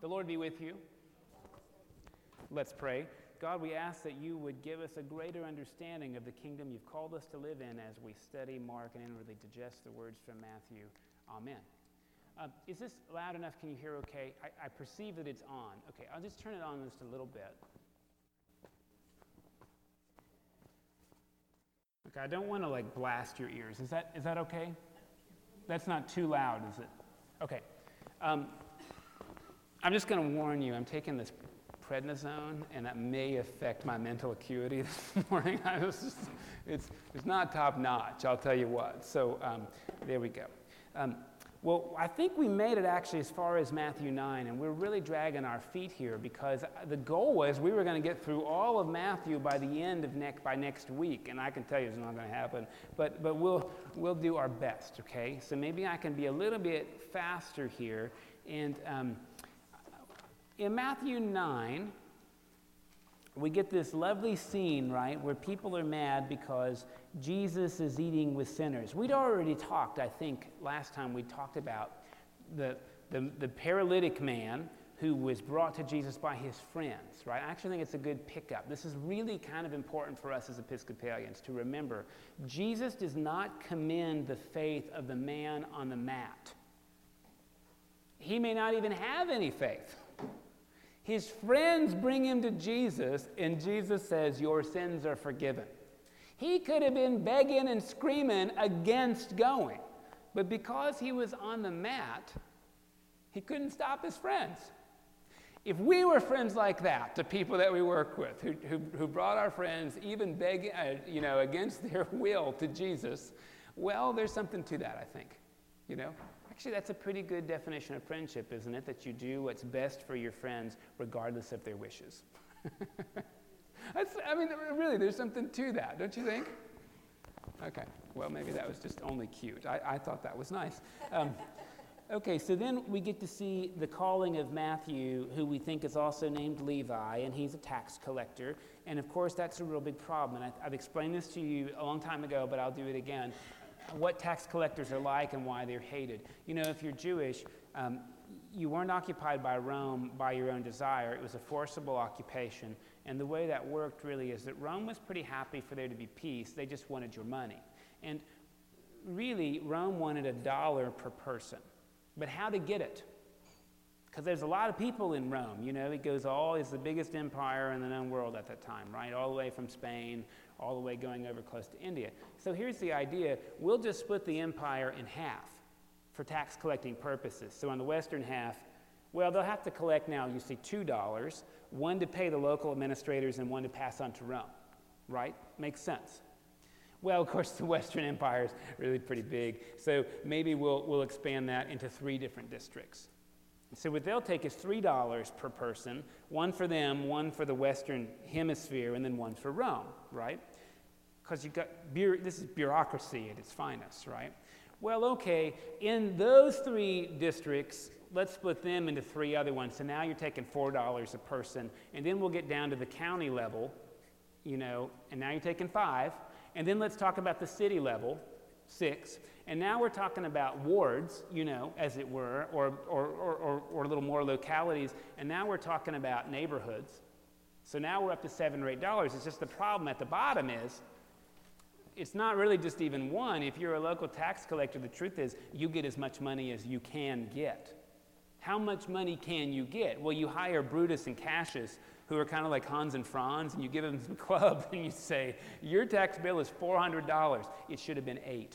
The Lord be with you. Let's pray. God, we ask that you would give us a greater understanding of the kingdom you've called us to live in as we study, mark, and inwardly digest the words from Matthew. Amen. Is this loud enough? Can you hear okay? I perceive that it's on. Okay, I'll just turn it on just a little bit. Okay, I don't want to blast your ears. Is that okay? That's not too loud, is it? Okay. I'm just going to warn you, I'm taking this prednisone, and that may affect my mental acuity this morning. It's not top notch, I'll tell you what. So there we go. Well, I think we made it actually as far as Matthew 9, and we're really dragging our feet here because the goal was we were going to get through all of Matthew by the end of next week, and I can tell you it's not going to happen, but we'll do our best, okay? So maybe I can be a little bit faster here, and in Matthew 9, we get this lovely scene, right, where people are mad because Jesus is eating with sinners. We'd already talked, I think, last time we talked about the paralytic man who was brought to Jesus by his friends, right? I actually think it's a good pickup. This is really kind of important for us as Episcopalians to remember. Jesus does not commend the faith of the man on the mat. He may not even have any faith. His friends bring him to Jesus, and Jesus says, "Your sins are forgiven." He could have been begging and screaming against going, but because he was on the mat, he couldn't stop his friends. If we were friends like that to people that we work with, who brought our friends even begging, against their will to Jesus, well, there's something to that, I think, Actually, that's a pretty good definition of friendship, isn't it? That you do what's best for your friends regardless of their wishes. Really, there's something to that, don't you think? Okay, well, maybe that was just only cute. I thought that was nice. Okay, so then we get to see the calling of Matthew, who we think is also named Levi, and he's a tax collector. And, of course, that's a real big problem. And I've explained this to you a long time ago, but I'll do it again. What tax collectors are like and why they're hated. If you're Jewish, you weren't occupied by Rome by your own desire. It was a forcible occupation. And the way that worked really is that Rome was pretty happy for there to be peace. They just wanted your money. And really, Rome wanted $1 per person. But how to get it? Because there's a lot of people in Rome. It goes it's the biggest empire in the known world at that time, right? All the way from Spain, all the way going over close to India. So here's the idea. We'll just split the empire in half for tax collecting purposes. So on the western half, they'll have to collect now, you see, $2, one to pay the local administrators and one to pass on to Rome, right? Makes sense. Well, of course, the Western Empire is really pretty big, so maybe we'll expand that into 3 different districts. So what they'll take is $3 per person, one for them, one for the Western Hemisphere, and then one for Rome, right? Because you've got, this is bureaucracy at its finest, right? Well, okay, in those 3 districts, let's split them into 3 other ones. So now you're taking $4 a person, and then we'll get down to the county level, and now you're taking $5. And then let's talk about the city level, $6. And now we're talking about wards, as it were, or a little more localities. And now we're talking about neighborhoods. So now we're up to $7 or $8. It's just the problem at the bottom is it's not really just even one. If you're a local tax collector, the truth is you get as much money as you can get. How much money can you get? Well, you hire Brutus and Cassius, who are kind of like Hans and Franz, and you give them some club, and you say, your tax bill is $400. It should have been $8.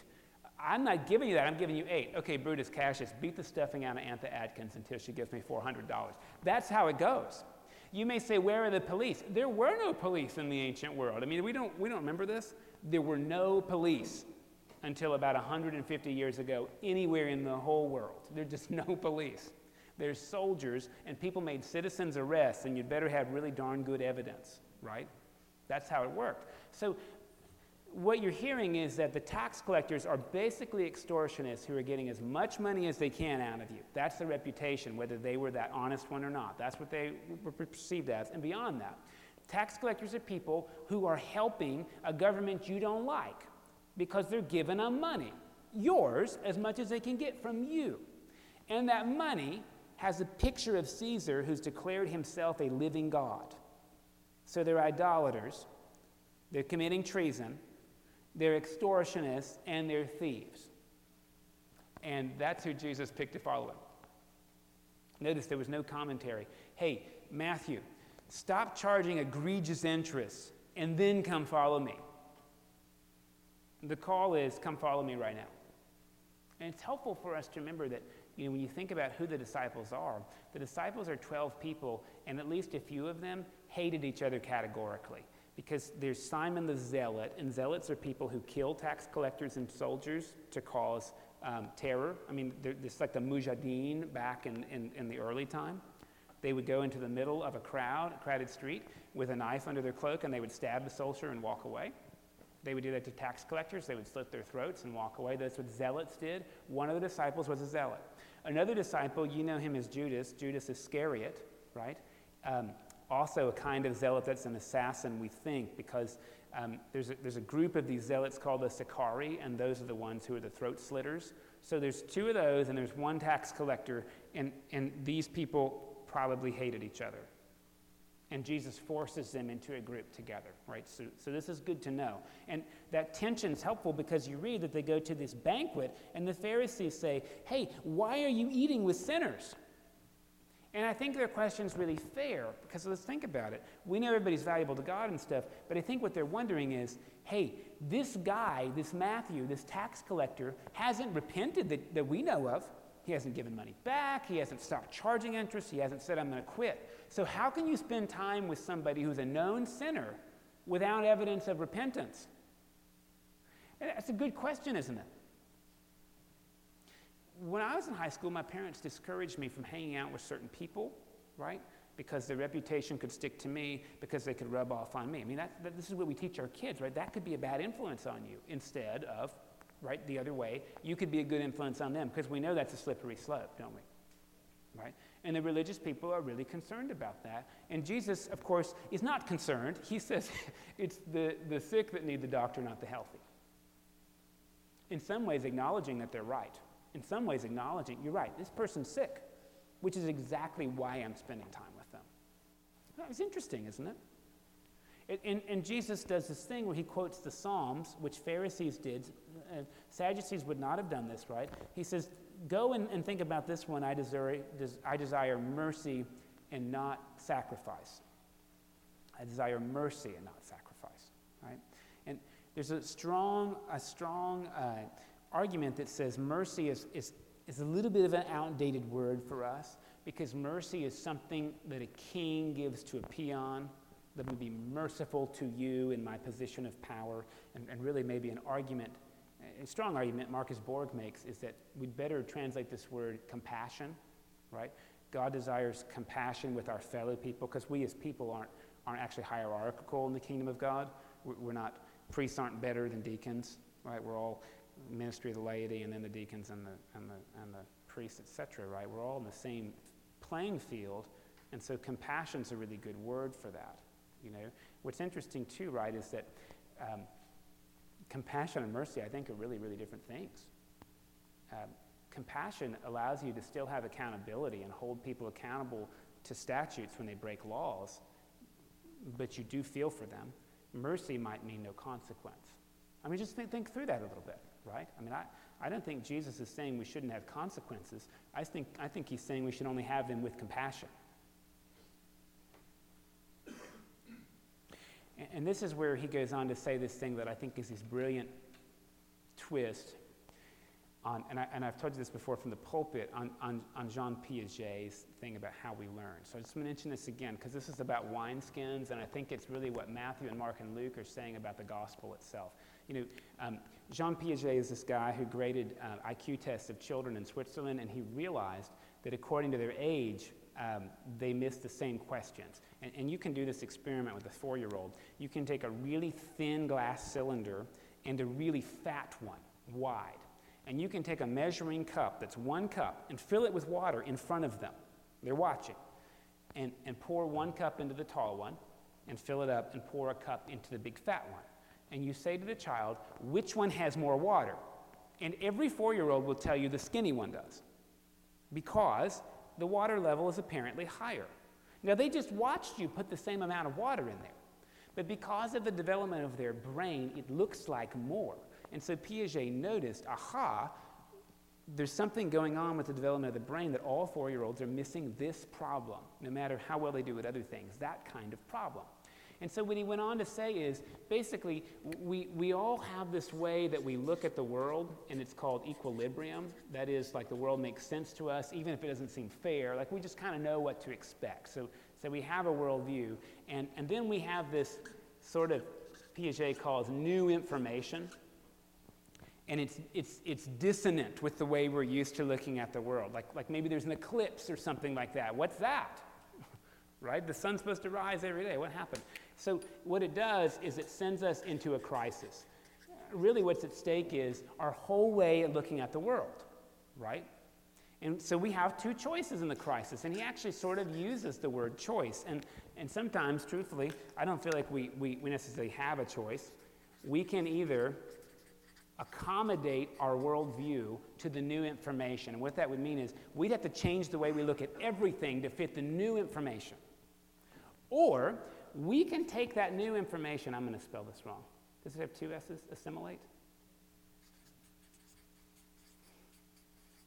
I'm not giving you that. I'm giving you $8. Okay, Brutus Cassius, beat the stuffing out of Aunt Atkins until she gives me $400. That's how it goes. You may say, where are the police? There were no police in the ancient world. We don't remember this. There were no police until about 150 years ago anywhere in the whole world. There's just no police. There's soldiers, and people made citizens' arrests, and you'd better have really darn good evidence, right? That's how it worked. So what you're hearing is that the tax collectors are basically extortionists who are getting as much money as they can out of you. That's the reputation, whether they were that honest one or not. That's what they were perceived as, and beyond that. Tax collectors are people who are helping a government you don't like because they're giving them money, yours, as much as they can get from you. And that money has a picture of Caesar who's declared himself a living god. So they're idolaters, they're committing treason, they're extortionists, and they're thieves. And that's who Jesus picked to follow him. Notice there was no commentary. Hey, Matthew, stop charging egregious interest and then come follow me. The call is, come follow me right now. And it's helpful for us to remember that, you know, when you think about who the disciples are 12 people, and at least a few of them hated each other categorically. Because there's Simon the Zealot, and zealots are people who kill tax collectors and soldiers to cause terror. I mean, it's like the Mujahideen back in the early time. They would go into the middle of a crowded street, with a knife under their cloak, and they would stab the soldier and walk away. They would do that to tax collectors. They would slit their throats and walk away. That's what zealots did. One of the disciples was a zealot. Another disciple, you know him as Judas Iscariot, right? Also a kind of zealot that's an assassin, we think, because there's a group of these zealots called the Sicarii, and those are the ones who are the throat slitters. So there's two of those, and there's one tax collector, and these people probably hated each other. And Jesus forces them into a group together, right? So this is good to know. And that tension's helpful because you read that they go to this banquet, and the Pharisees say, hey, why are you eating with sinners? And I think their question's really fair, because let's think about it. We know everybody's valuable to God and stuff, but I think what they're wondering is, hey, this guy, this Matthew, this tax collector, hasn't repented that we know of. He hasn't given money back. He hasn't stopped charging interest. He hasn't said, I'm going to quit. So how can you spend time with somebody who's a known sinner without evidence of repentance? And that's a good question, isn't it? When I was in high school, my parents discouraged me from hanging out with certain people, right? Because their reputation could stick to me, because they could rub off on me. I mean, this is what we teach our kids, right? That could be a bad influence on you instead of, right, the other way. You could be a good influence on them, because we know that's a slippery slope, don't we? Right? And the religious people are really concerned about that. And Jesus, of course, is not concerned. He says it's the sick that need the doctor, not the healthy. In some ways, acknowledging that they're right. In some ways, acknowledging, you're right, this person's sick, which is exactly why I'm spending time with them. Well, it's interesting, isn't it? And Jesus does this thing where he quotes the Psalms, which Pharisees did. Sadducees would not have done this, right? He says, go and think about this one. I desire mercy and not sacrifice. I desire mercy and not sacrifice, right? And there's a strong argument that says mercy is a little bit of an outdated word for us, because mercy is something that a king gives to a peon that would be merciful to you in my position of power. And really maybe an argument, a strong argument Marcus Borg makes, is that we'd better translate this word compassion, right? God desires compassion with our fellow people, because we as people aren't actually hierarchical in the kingdom of God. We're not, priests aren't better than deacons, right? We're all ministry of the laity, and then the deacons and the priests, etc., right? We're all in the same playing field, and so compassion's a really good word for that, you know? What's interesting too, right, is that compassion and mercy, I think, are really, really different things. Compassion allows you to still have accountability and hold people accountable to statutes when they break laws, but you do feel for them. Mercy might mean no consequence. I mean, just think through that a little bit, right? I mean, I don't think Jesus is saying we shouldn't have consequences. I think he's saying we should only have them with compassion. And this is where he goes on to say this thing that I think is this brilliant twist on, and I've told you this before from the pulpit, on Jean Piaget's thing about how we learn. So I just want to mention this again, because this is about wineskins, and I think it's really what Matthew and Mark and Luke are saying about the gospel itself. You know, Jean Piaget is this guy who graded IQ tests of children in Switzerland, and he realized that according to their age, they miss the same questions. And you can do this experiment with a 4-year-old. You can take a really thin glass cylinder and a really fat one, wide. And you can take a measuring cup that's 1 cup and fill it with water in front of them. They're watching. And pour 1 cup into the tall one and fill it up and pour a cup into the big fat one. And you say to the child, which one has more water? And every 4-year-old will tell you the skinny one does. Because the water level is apparently higher. Now, they just watched you put the same amount of water in there. But because of the development of their brain, it looks like more. And so Piaget noticed, aha, there's something going on with the development of the brain that all four-year-olds are missing this problem, no matter how well they do with other things, that kind of problem. And so what he went on to say is, basically, we all have this way that we look at the world, and it's called equilibrium. That is, like, the world makes sense to us, even if it doesn't seem fair. Like, we just kind of know what to expect. So we have a worldview, and then we have this sort of, Piaget calls, new information. And it's dissonant with the way we're used to looking at the world. Like maybe there's an eclipse or something like that. What's that? Right? The sun's supposed to rise every day. What happened? So what it does is it sends us into a crisis. Really what's at stake is our whole way of looking at the world, right? And so we have two choices in the crisis, and he actually sort of uses the word choice. And sometimes, truthfully, I don't feel like we necessarily have a choice. We can either accommodate our worldview to the new information. And what that would mean is we'd have to change the way we look at everything to fit the new information. Or we can take that new information, I'm going to spell this wrong. Does it have two S's? Assimilate?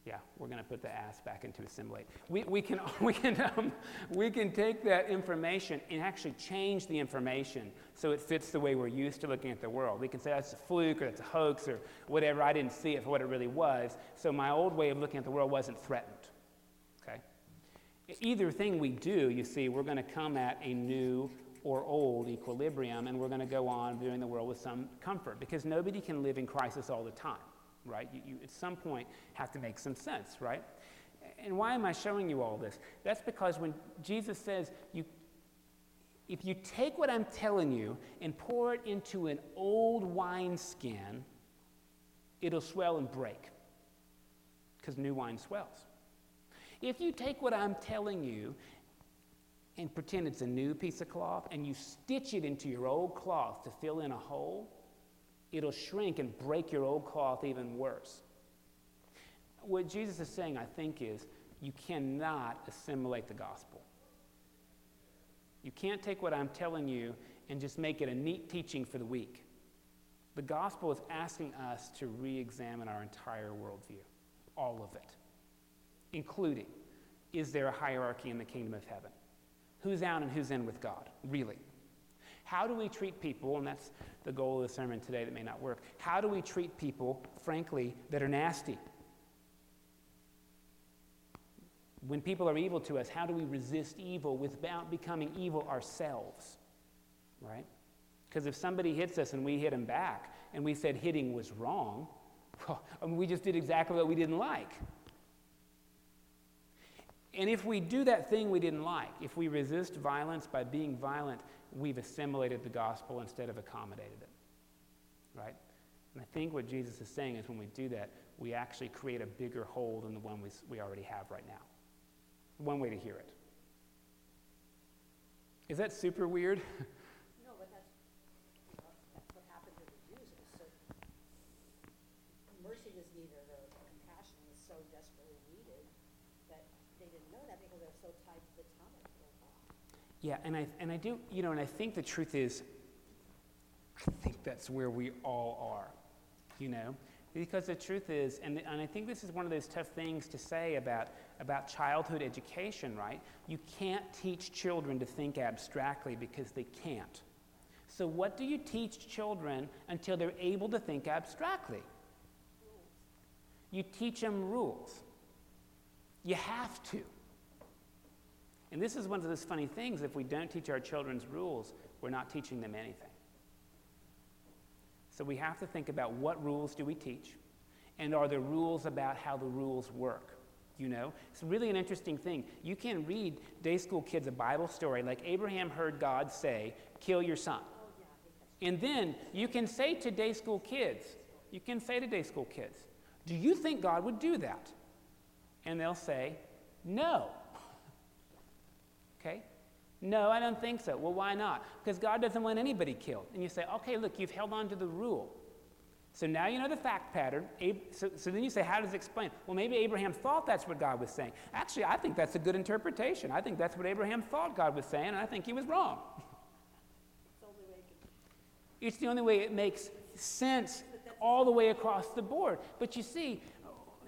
Yeah, we're going to put the ass back into assimilate. We can take that information and actually change the information so it fits the way we're used to looking at the world. We can say that's a fluke or that's a hoax or whatever. I didn't see it for what it really was. So my old way of looking at the world wasn't threatened. Okay. Either thing we do, you see, we're going to come at a new or old equilibrium, and we're going to go on viewing the world with some comfort because nobody can live in crisis all the time. Right? You at some point have to make some sense, right? And why am I showing you all this? That's because when Jesus says, if you take what I'm telling you and pour it into an old wineskin, it'll swell and break because new wine swells. If you take what I'm telling you and pretend it's a new piece of cloth and you stitch it into your old cloth to fill in a hole, it'll shrink and break your old cloth even worse. What Jesus is saying, I think, is you cannot assimilate the gospel. You can't take what I'm telling you and just make it a neat teaching for the weak. The gospel is asking us to re-examine our entire worldview, all of it, including, is there a hierarchy in the kingdom of heaven? Who's out and who's in with God, really? How do we treat people, and that's the goal of the sermon today that may not work, how do we treat people, frankly, that are nasty? When people are evil to us, how do we resist evil without becoming evil ourselves, right? Because if somebody hits us and we hit them back, and we said hitting was wrong, well, I mean, we just did exactly what we didn't like. And if we do that thing we didn't like, if we resist violence by being violent, we've assimilated the gospel instead of accommodated it, right? And I think what Jesus is saying is when we do that, we actually create a bigger hole than the one we already have right now. One way to hear it. Is that super weird? No, but that's what happened to the Jews. So mercy was needed, or compassion was so desperately needed that they didn't know that because they're so tied to the Talmud. Yeah, and I do, you know, and I think the truth is, I think that's where we all are, you know, because the truth is, and I think this is one of those tough things to say about childhood education, right? You can't teach children to think abstractly because they can't. So what do you teach children until they're able to think abstractly? You teach them rules. You have to. And this is one of those funny things. If we don't teach our children's rules, we're not teaching them anything. So we have to think about what rules do we teach, and are there rules about how the rules work, you know? It's really an interesting thing. You can read day school kids a Bible story, like Abraham heard God say, kill your son. And then you can say to day school kids, do you think God would do that? And they'll say, no. Okay? No, I don't think so. Well, why not? Because God doesn't want anybody killed. And you say, okay, look, you've held on to the rule. So now you know the fact pattern. So then you say, how does it explain? Well, maybe Abraham thought that's what God was saying. Actually, I think that's a good interpretation. I think that's what Abraham thought God was saying, and I think he was wrong. It's the only way it makes sense all the way across the board. But you see,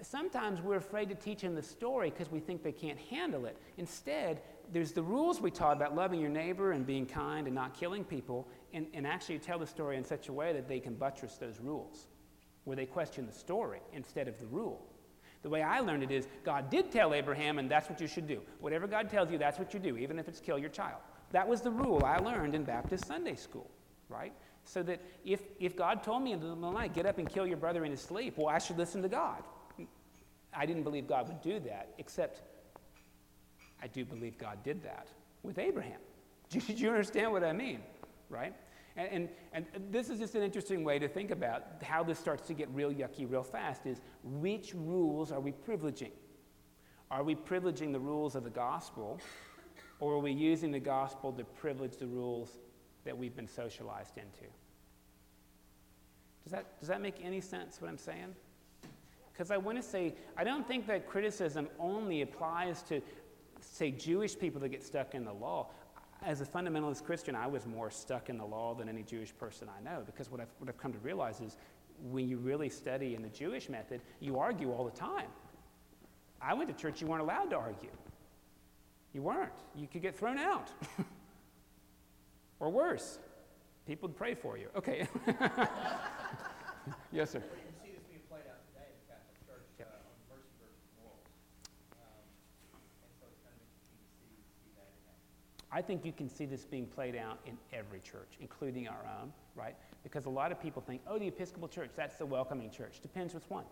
sometimes we're afraid to teach them the story because we think they can't handle it. Instead, there's the rules we taught about loving your neighbor and being kind and not killing people, and actually tell the story in such a way that they can buttress those rules, where they question the story instead of the rule. The way I learned it is, God did tell Abraham, and that's what you should do. Whatever God tells you, that's what you do, even if it's kill your child. That was the rule I learned in Baptist Sunday school, right? So that if God told me in the middle of the night, get up and kill your brother in his sleep, well, I should listen to God. I didn't believe God would do that, except I do believe God did that with Abraham. Do you understand what I mean, right? And this is just an interesting way to think about how this starts to get real yucky real fast is, which rules are we privileging? Are we privileging the rules of the gospel, or are we using the gospel to privilege the rules that we've been socialized into? Does that make any sense, what I'm saying? Because I want to say, I don't think that criticism only applies to, say, Jewish people that get stuck in the law. As a fundamentalist Christian, I was more stuck in the law than any Jewish person I know, because what I've come to realize is, when you really study in the Jewish method, you argue all the time. I went to church, you weren't allowed to argue. You weren't. You could get thrown out. Or worse, people would pray for you. Okay. Yes, sir. I think you can see this being played out in every church, including our own, right? Because a lot of people think, oh, the Episcopal Church, that's the welcoming church. Depends which one.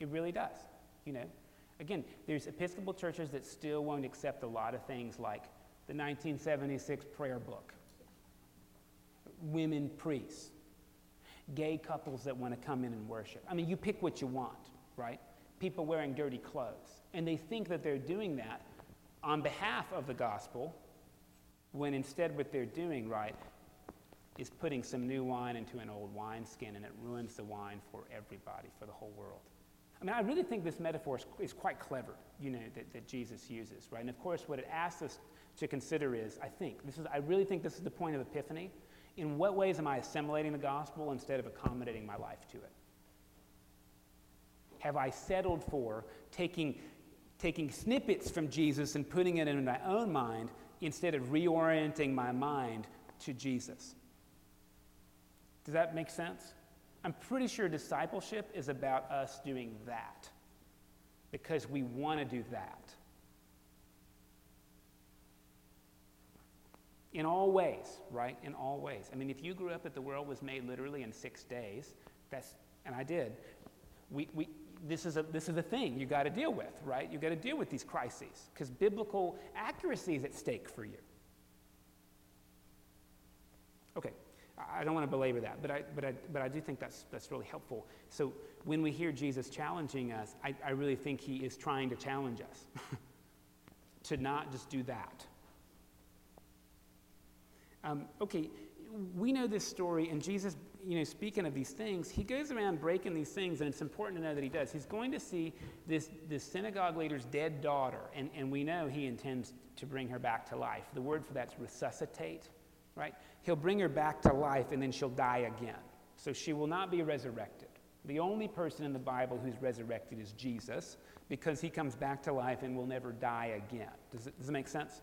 It really does, you know. Again, there's Episcopal churches that still won't accept a lot of things like the 1976 prayer book, women priests, gay couples that want to come in and worship. I mean, you pick what you want, right? People wearing dirty clothes. And they think that they're doing that on behalf of the gospel, when instead what they're doing, right, is putting some new wine into an old wineskin, and it ruins the wine for everybody, for the whole world. I mean, I really think this metaphor is quite clever, you know, that Jesus uses, right? And of course, what it asks us to consider is, I really think this is the point of epiphany. In what ways am I assimilating the gospel instead of accommodating my life to it? Have I settled for taking snippets from Jesus and putting it in my own mind instead of reorienting my mind to Jesus? Does that make sense? I'm pretty sure discipleship is about us doing that because we want to do that. In all ways, right? In all ways. I mean, if you grew up that the world was made literally in 6 days, and I did, This is a thing you got to deal with, right? You got to deal with these crises because biblical accuracy is at stake for you. Okay, I don't want to belabor that, but I do think that's really helpful. So when we hear Jesus challenging us, I really think he is trying to challenge us to not just do that. Okay. We know this story, and Jesus, you know, speaking of these things, he goes around breaking these things, and it's important to know that he does. He's going to see this synagogue leader's dead daughter, and we know he intends to bring her back to life. The word for that's resuscitate, right? He'll bring her back to life, and then she'll die again. So she will not be resurrected. The only person in the Bible who's resurrected is Jesus, because he comes back to life and will never die again. Does it make sense?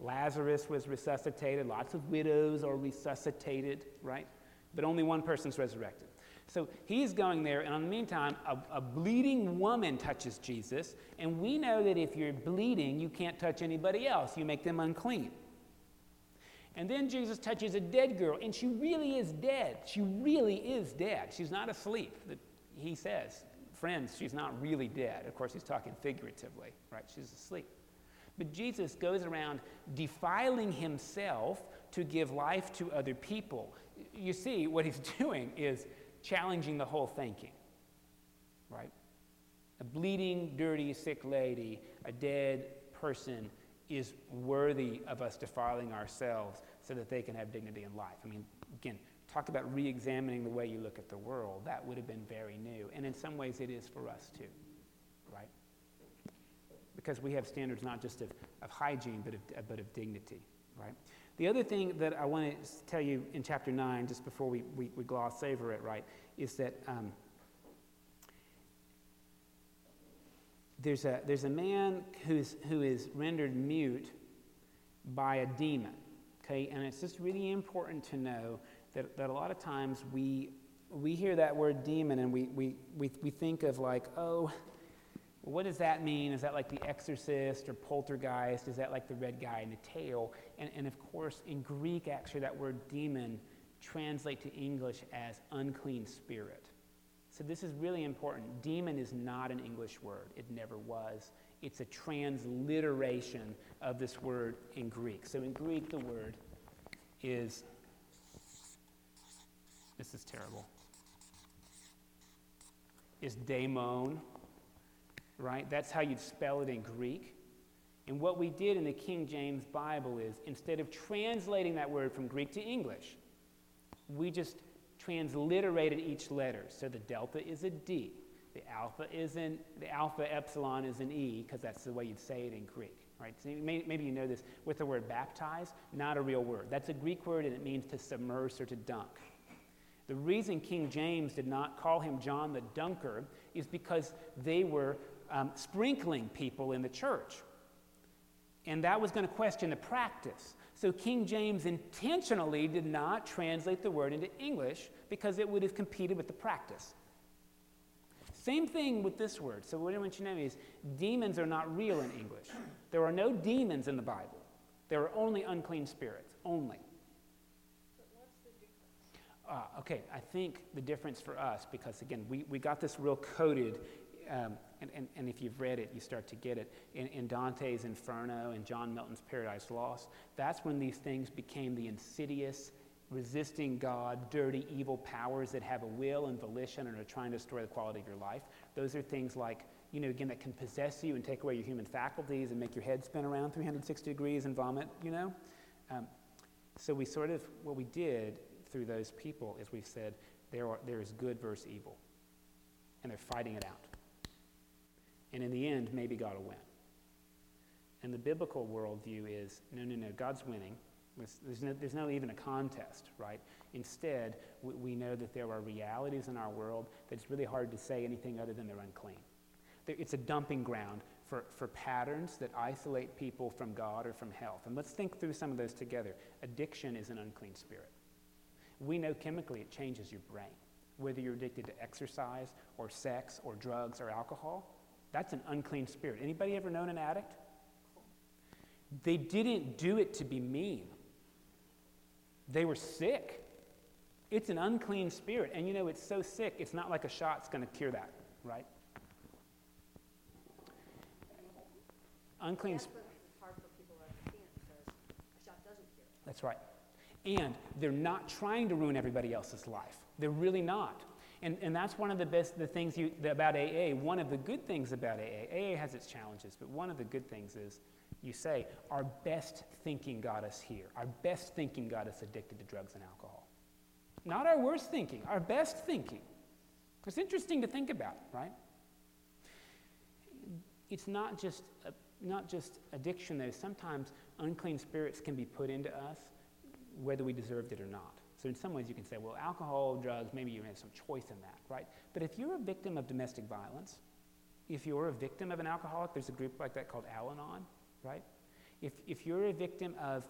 Lazarus was resuscitated. Lots of widows are resuscitated, right? But only one person's resurrected. So he's going there, and in the meantime, a bleeding woman touches Jesus, and we know that if you're bleeding, you can't touch anybody else. You make them unclean. And then Jesus touches a dead girl, and she really is dead. She really is dead. She's not asleep. He says, friends, she's not really dead. Of course, he's talking figuratively, right? She's asleep. But Jesus goes around defiling himself to give life to other people. You see, what he's doing is challenging the whole thinking, right? A bleeding, dirty, sick lady, a dead person is worthy of us defiling ourselves so that they can have dignity in life. I mean, again, talked about re-examining the way you look at the world. That would have been very new. And in some ways, it is for us too, right? Because we have standards not just of hygiene, but of dignity, right? The other thing that I want to tell you in chapter 9, just before we gloss over it, right, is that there's a man who is rendered mute by a demon, okay? And it's just really important to know that a lot of times we hear that word demon and we think of like, oh, what does that mean? Is that like The Exorcist or Poltergeist? Is that like the red guy in the tail? And of course, in Greek, actually, that word demon translates to English as unclean spirit. So this is really important. Demon is not an English word. It never was. It's a transliteration of this word in Greek. So in Greek, the word is, this is terrible, is daemon. Right? That's how you'd spell it in Greek. And what we did in the King James Bible is, instead of translating that word from Greek to English, we just transliterated each letter. So the delta is a D. The alpha epsilon is an E, because that's the way you'd say it in Greek. Right? So maybe you know this with the word baptize, not a real word. That's a Greek word, and it means to submerge or to dunk. The reason King James did not call him John the Dunker is because they were sprinkling people in the church. And that was going to question the practice. So King James intentionally did not translate the word into English because it would have competed with the practice. Same thing with this word. So what I want you to know is demons are not real in English. There are no demons in the Bible. There are only unclean spirits, only. Okay, I think the difference for us, because again, we got this real coded, and if you've read it, you start to get it, in Dante's Inferno and John Milton's Paradise Lost, that's when these things became the insidious, resisting God, dirty, evil powers that have a will and volition and are trying to destroy the quality of your life. Those are things like, you know, again, that can possess you and take away your human faculties and make your head spin around 360 degrees and vomit, you know? So we sort of, what we did through those people is we've said there is good versus evil, and they're fighting it out. And in the end, maybe God will win. And the biblical worldview is, no, God's winning. There's no even a contest, right? Instead, we know that there are realities in our world that it's really hard to say anything other than they're unclean. It's a dumping ground for patterns that isolate people from God or from health. And let's think through some of those together. Addiction is an unclean spirit. We know chemically it changes your brain. Whether you're addicted to exercise or sex or drugs or alcohol, that's an unclean spirit. Anybody ever known an addict? They didn't do it to be mean. They were sick. It's an unclean spirit. And you know, it's so sick, it's not like a shot's going to cure that, right? Unclean spirit. It's hard for people to understand because a shot doesn't cure it. That's right. And they're not trying to ruin everybody else's life. They're really not. And that's one of the things about AA, one of the good things about AA has its challenges, but one of the good things is you say, our best thinking got us here. Our best thinking got us addicted to drugs and alcohol. Not our worst thinking, our best thinking. It's interesting to think about, right? It's not just addiction though. Sometimes unclean spirits can be put into us whether we deserved it or not. So in some ways you can say, well, alcohol, drugs, maybe you have some choice in that, right? But if you're a victim of domestic violence, if you're a victim of an alcoholic, there's a group like that called Al-Anon, right? If you're a victim of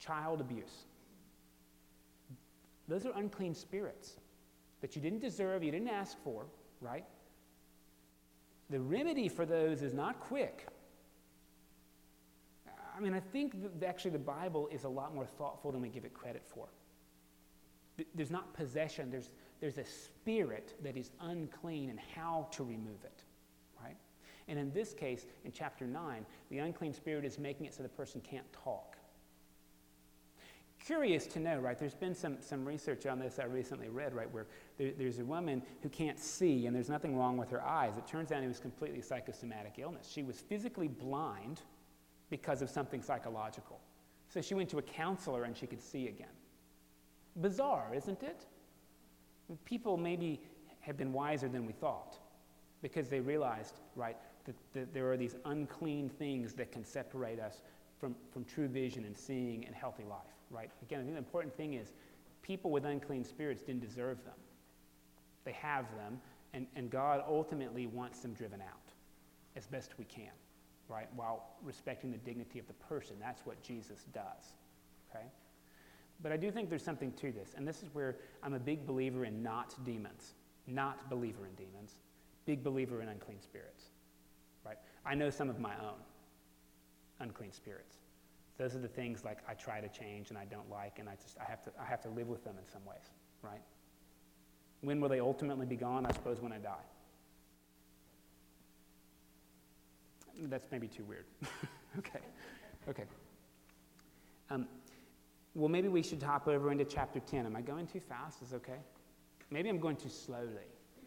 child abuse, those are unclean spirits that you didn't deserve, you didn't ask for, right? The remedy for those is not quick. I mean, I think that actually the Bible is a lot more thoughtful than we give it credit for. There's not possession. There's a spirit that is unclean and how to remove it, right? And in this case, in chapter 9, the unclean spirit is making it so the person can't talk. Curious to know, right? There's been some research on this I recently read, right, where there's a woman who can't see and there's nothing wrong with her eyes. It turns out it was completely psychosomatic illness. She was physically blind because of something psychological. So she went to a counselor and she could see again. bizarre, isn't it? People maybe have been wiser than we thought, because they realized, right, that there are these unclean things that can separate us from true vision and seeing and healthy life, right? Again, I think the important thing is people with unclean spirits didn't deserve them. They have them, and God ultimately wants them driven out as best we can, right, while respecting the dignity of the person. That's what Jesus does, okay? But I do think there's something to this, and this is where I'm a big believer in not believer in demons, big believer in unclean spirits, right? I know some of my own unclean spirits. Those are the things like I try to change and I don't like, and I have to live with them in some ways, right? When will they ultimately be gone? I suppose when I die. That's maybe too weird. Okay. Well, maybe we should hop over into chapter 10. Am I going too fast? Is it okay? Maybe I'm going too slowly.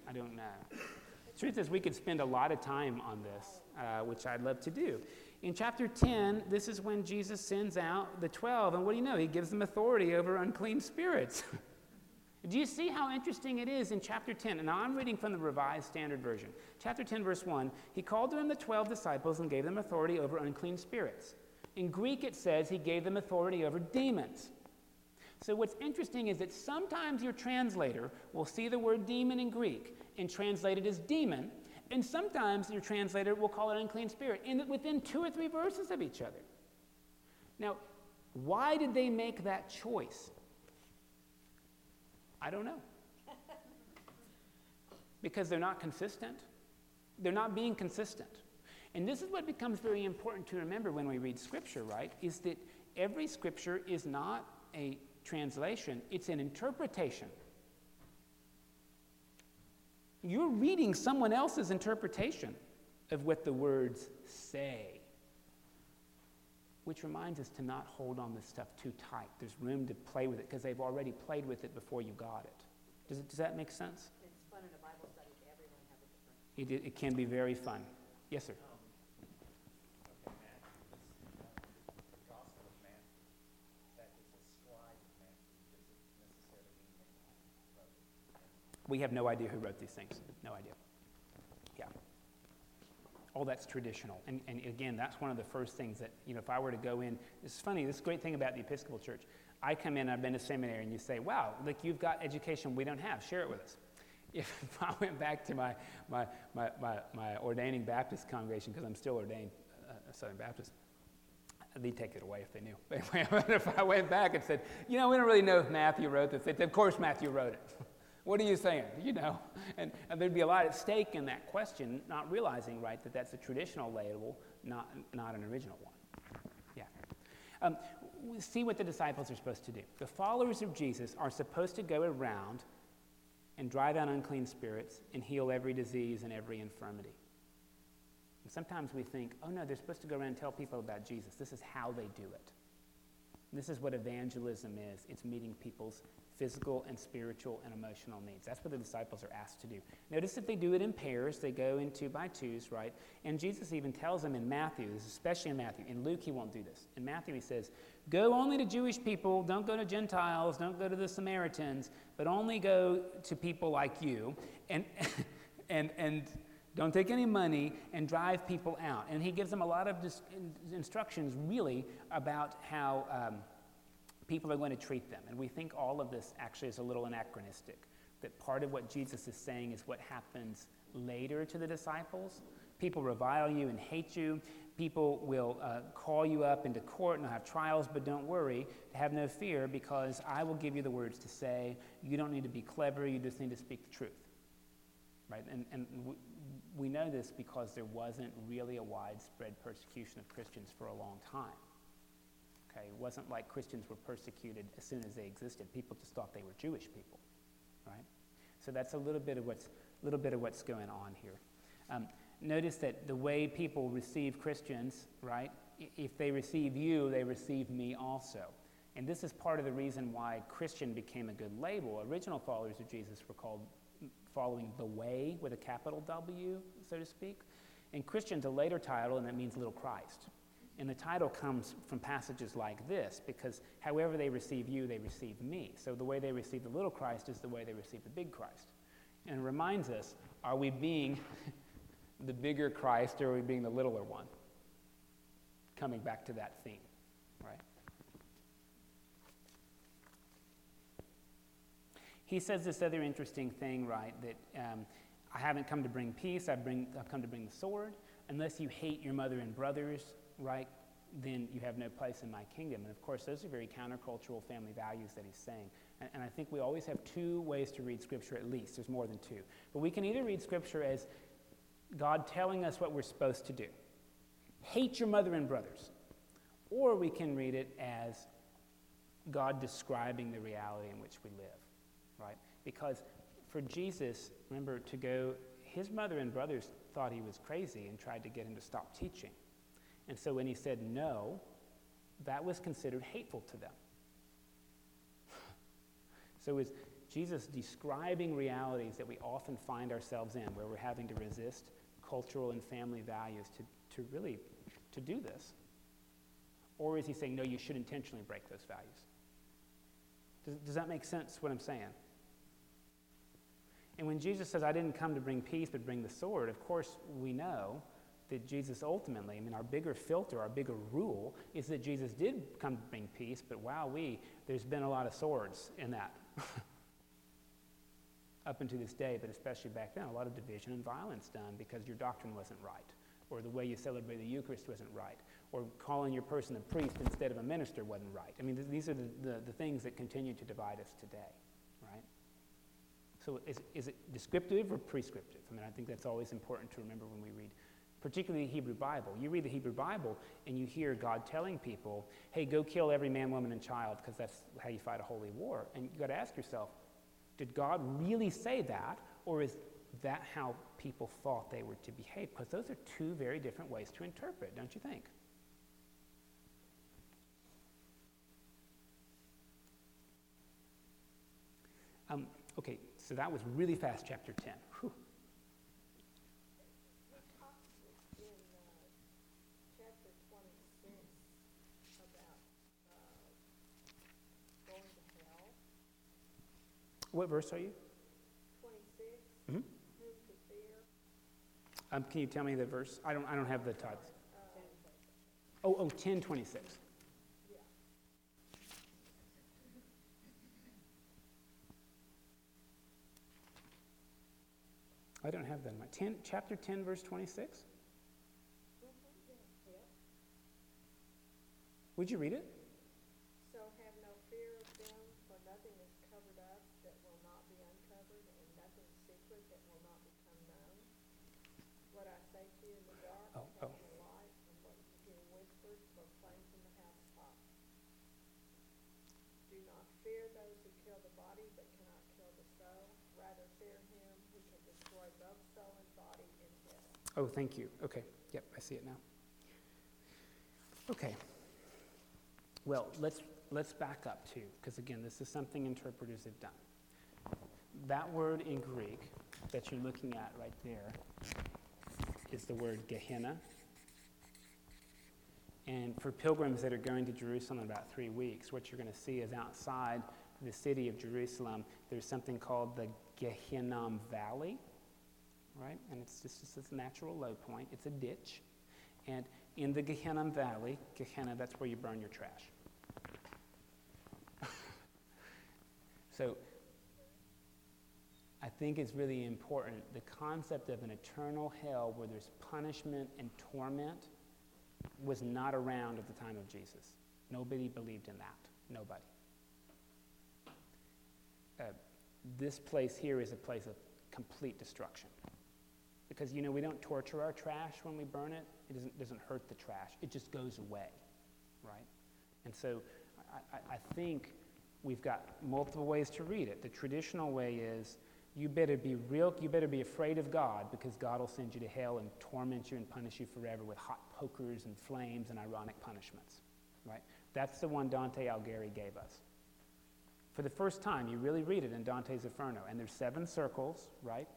I don't know. The truth is, we could spend a lot of time on this, which I'd love to do. In chapter 10, this is when Jesus sends out the 12, and what do you know? He gives them authority over unclean spirits. Do you see how interesting it is in chapter 10? And now I'm reading from the Revised Standard Version. Chapter 10, verse 1, he called to him the 12 disciples and gave them authority over unclean spirits. In Greek, it says he gave them authority over demons. So what's interesting is that sometimes your translator will see the word demon in Greek and translate it as demon, and sometimes your translator will call it unclean spirit, and within 2 or 3 verses of each other. Now, why did they make that choice? I don't know. Because they're not consistent. They're not being consistent. And this is what becomes very important to remember when we read Scripture, right? Is that every Scripture is not a translation, it's an interpretation. You're reading someone else's interpretation of what the words say, which reminds us to not hold on this stuff too tight. There's room to play with it because they've already played with it before you got it. Does that make sense? It's fun in a Bible study to everyone have a different... It can be very fun. Yes, sir? We have no idea who wrote these things. No idea. Yeah. All that's traditional. And again, that's one of the first things that, you know, if I were to go in, it's funny, this great thing about the Episcopal Church. I come in, I've been to seminary, and you say, wow, look, you've got education we don't have. Share it with us. If I went back to my ordaining Baptist congregation, because I'm still ordained a Southern Baptist, they'd take it away if they knew. But if I went back and said, you know, we don't really know if Matthew wrote this, they'd say, of course Matthew wrote it. What are you saying? You know, and there'd be a lot at stake in that question, not realizing, right, that that's a traditional label, not an original one. Yeah. See what the disciples are supposed to do. The followers of Jesus are supposed to go around and drive out unclean spirits and heal every disease and every infirmity. And sometimes we think, oh no, they're supposed to go around and tell people about Jesus. This is how they do it. And this is what evangelism is. It's meeting people's physical and spiritual and emotional needs. That's what the disciples are asked to do. Notice that they do it in pairs. They go in 2 by 2s, right? And Jesus even tells them in Matthew, especially in Matthew. In Luke, he won't do this. In Matthew, he says, go only to Jewish people. Don't go to Gentiles. Don't go to the Samaritans. But only go to people like you. And don't take any money, and drive people out. And he gives them a lot of instructions, really, about how... people are going to treat them. And we think all of this actually is a little anachronistic, that part of what Jesus is saying is what happens later to the disciples. People revile you and hate you. People will call you up into court and have trials, but don't worry. Have no fear, because I will give you the words to say. You don't need to be clever. You just need to speak the truth. Right? And we know this because there wasn't really a widespread persecution of Christians for a long time. Okay, it wasn't like Christians were persecuted as soon as they existed. People just thought they were Jewish people, right? So that's a little bit of what's going on here. Notice that the way people receive Christians, right? If they receive you, they receive me also. And this is part of the reason why Christian became a good label. Original followers of Jesus were called following the way with a capital W, so to speak. And Christian's a later title, and that means little Christ. And the title comes from passages like this, because however they receive you, they receive me. So the way they receive the little Christ is the way they receive the big Christ. And it reminds us, are we being the bigger Christ, or are we being the littler one? Coming back to that theme, right? He says this other interesting thing, right, that I haven't come to bring peace, I've come to bring the sword. Unless you hate your mother and brothers, right, then you have no place in my kingdom. And of course, those are very countercultural family values that he's saying. And I think we always have two ways to read Scripture at least. There's more than two. But we can either read Scripture as God telling us what we're supposed to do. Hate your mother and brothers. Or we can read it as God describing the reality in which we live, right? Because for Jesus, remember, to go, his mother and brothers thought he was crazy and tried to get him to stop teaching. And so when he said no, that was considered hateful to them. So is Jesus describing realities that we often find ourselves in, where we're having to resist cultural and family values to really to do this? Or is he saying, no, you should intentionally break those values? Does that make sense, what I'm saying? And when Jesus says, I didn't come to bring peace but bring the sword, of course we know that Jesus ultimately, I mean, our bigger filter, our bigger rule is that Jesus did come to bring peace, but wowee, there's been a lot of swords in that up until this day, but especially back then, a lot of division and violence done because your doctrine wasn't right, or the way you celebrated the Eucharist wasn't right, or calling your person a priest instead of a minister wasn't right. I mean, these are the things that continue to divide us today, right? So is it descriptive or prescriptive? I mean, I think that's always important to remember when we read, particularly the Hebrew Bible. You read the Hebrew Bible and you hear God telling people, hey, go kill every man, woman, and child because that's how you fight a holy war. And you got to ask yourself, did God really say that, or is that how people thought they were to behave? Because those are two very different ways to interpret, don't you think? Okay, so that was really fast, chapter 10. Whew. What verse are you? 26. Mm-hmm. Can you tell me the verse? I don't have the title. 10:26. Yeah. I don't have that in my chapter 10, verse 26. Would you read it? Oh, thank you. Okay. Yep, I see it now. Okay. Well, let's back up too, because again, this is something interpreters have done. That word in Greek that you're looking at right there is the word Gehenna. And for pilgrims that are going to Jerusalem in about 3 weeks, what you're going to see is outside the city of Jerusalem, there's something called the Gehenna Valley. Right? And it's just this natural low point. It's a ditch. And in the Gehenna Valley, Gehenna, that's where you burn your trash. So I think it's really important, the concept of an eternal hell where there's punishment and torment was not around at the time of Jesus. Nobody believed in that. Nobody. This place here is a place of complete destruction. Because, you know, we don't torture our trash when we burn it. It doesn't hurt the trash. It just goes away, right? And so I think we've got multiple ways to read it. The traditional way is you better be afraid of God because God will send you to hell and torment you and punish you forever with hot pokers and flames and ironic punishments, right? That's the one Dante Alighieri gave us. For the first time, you really read it in Dante's Inferno, and there's 7 circles, right?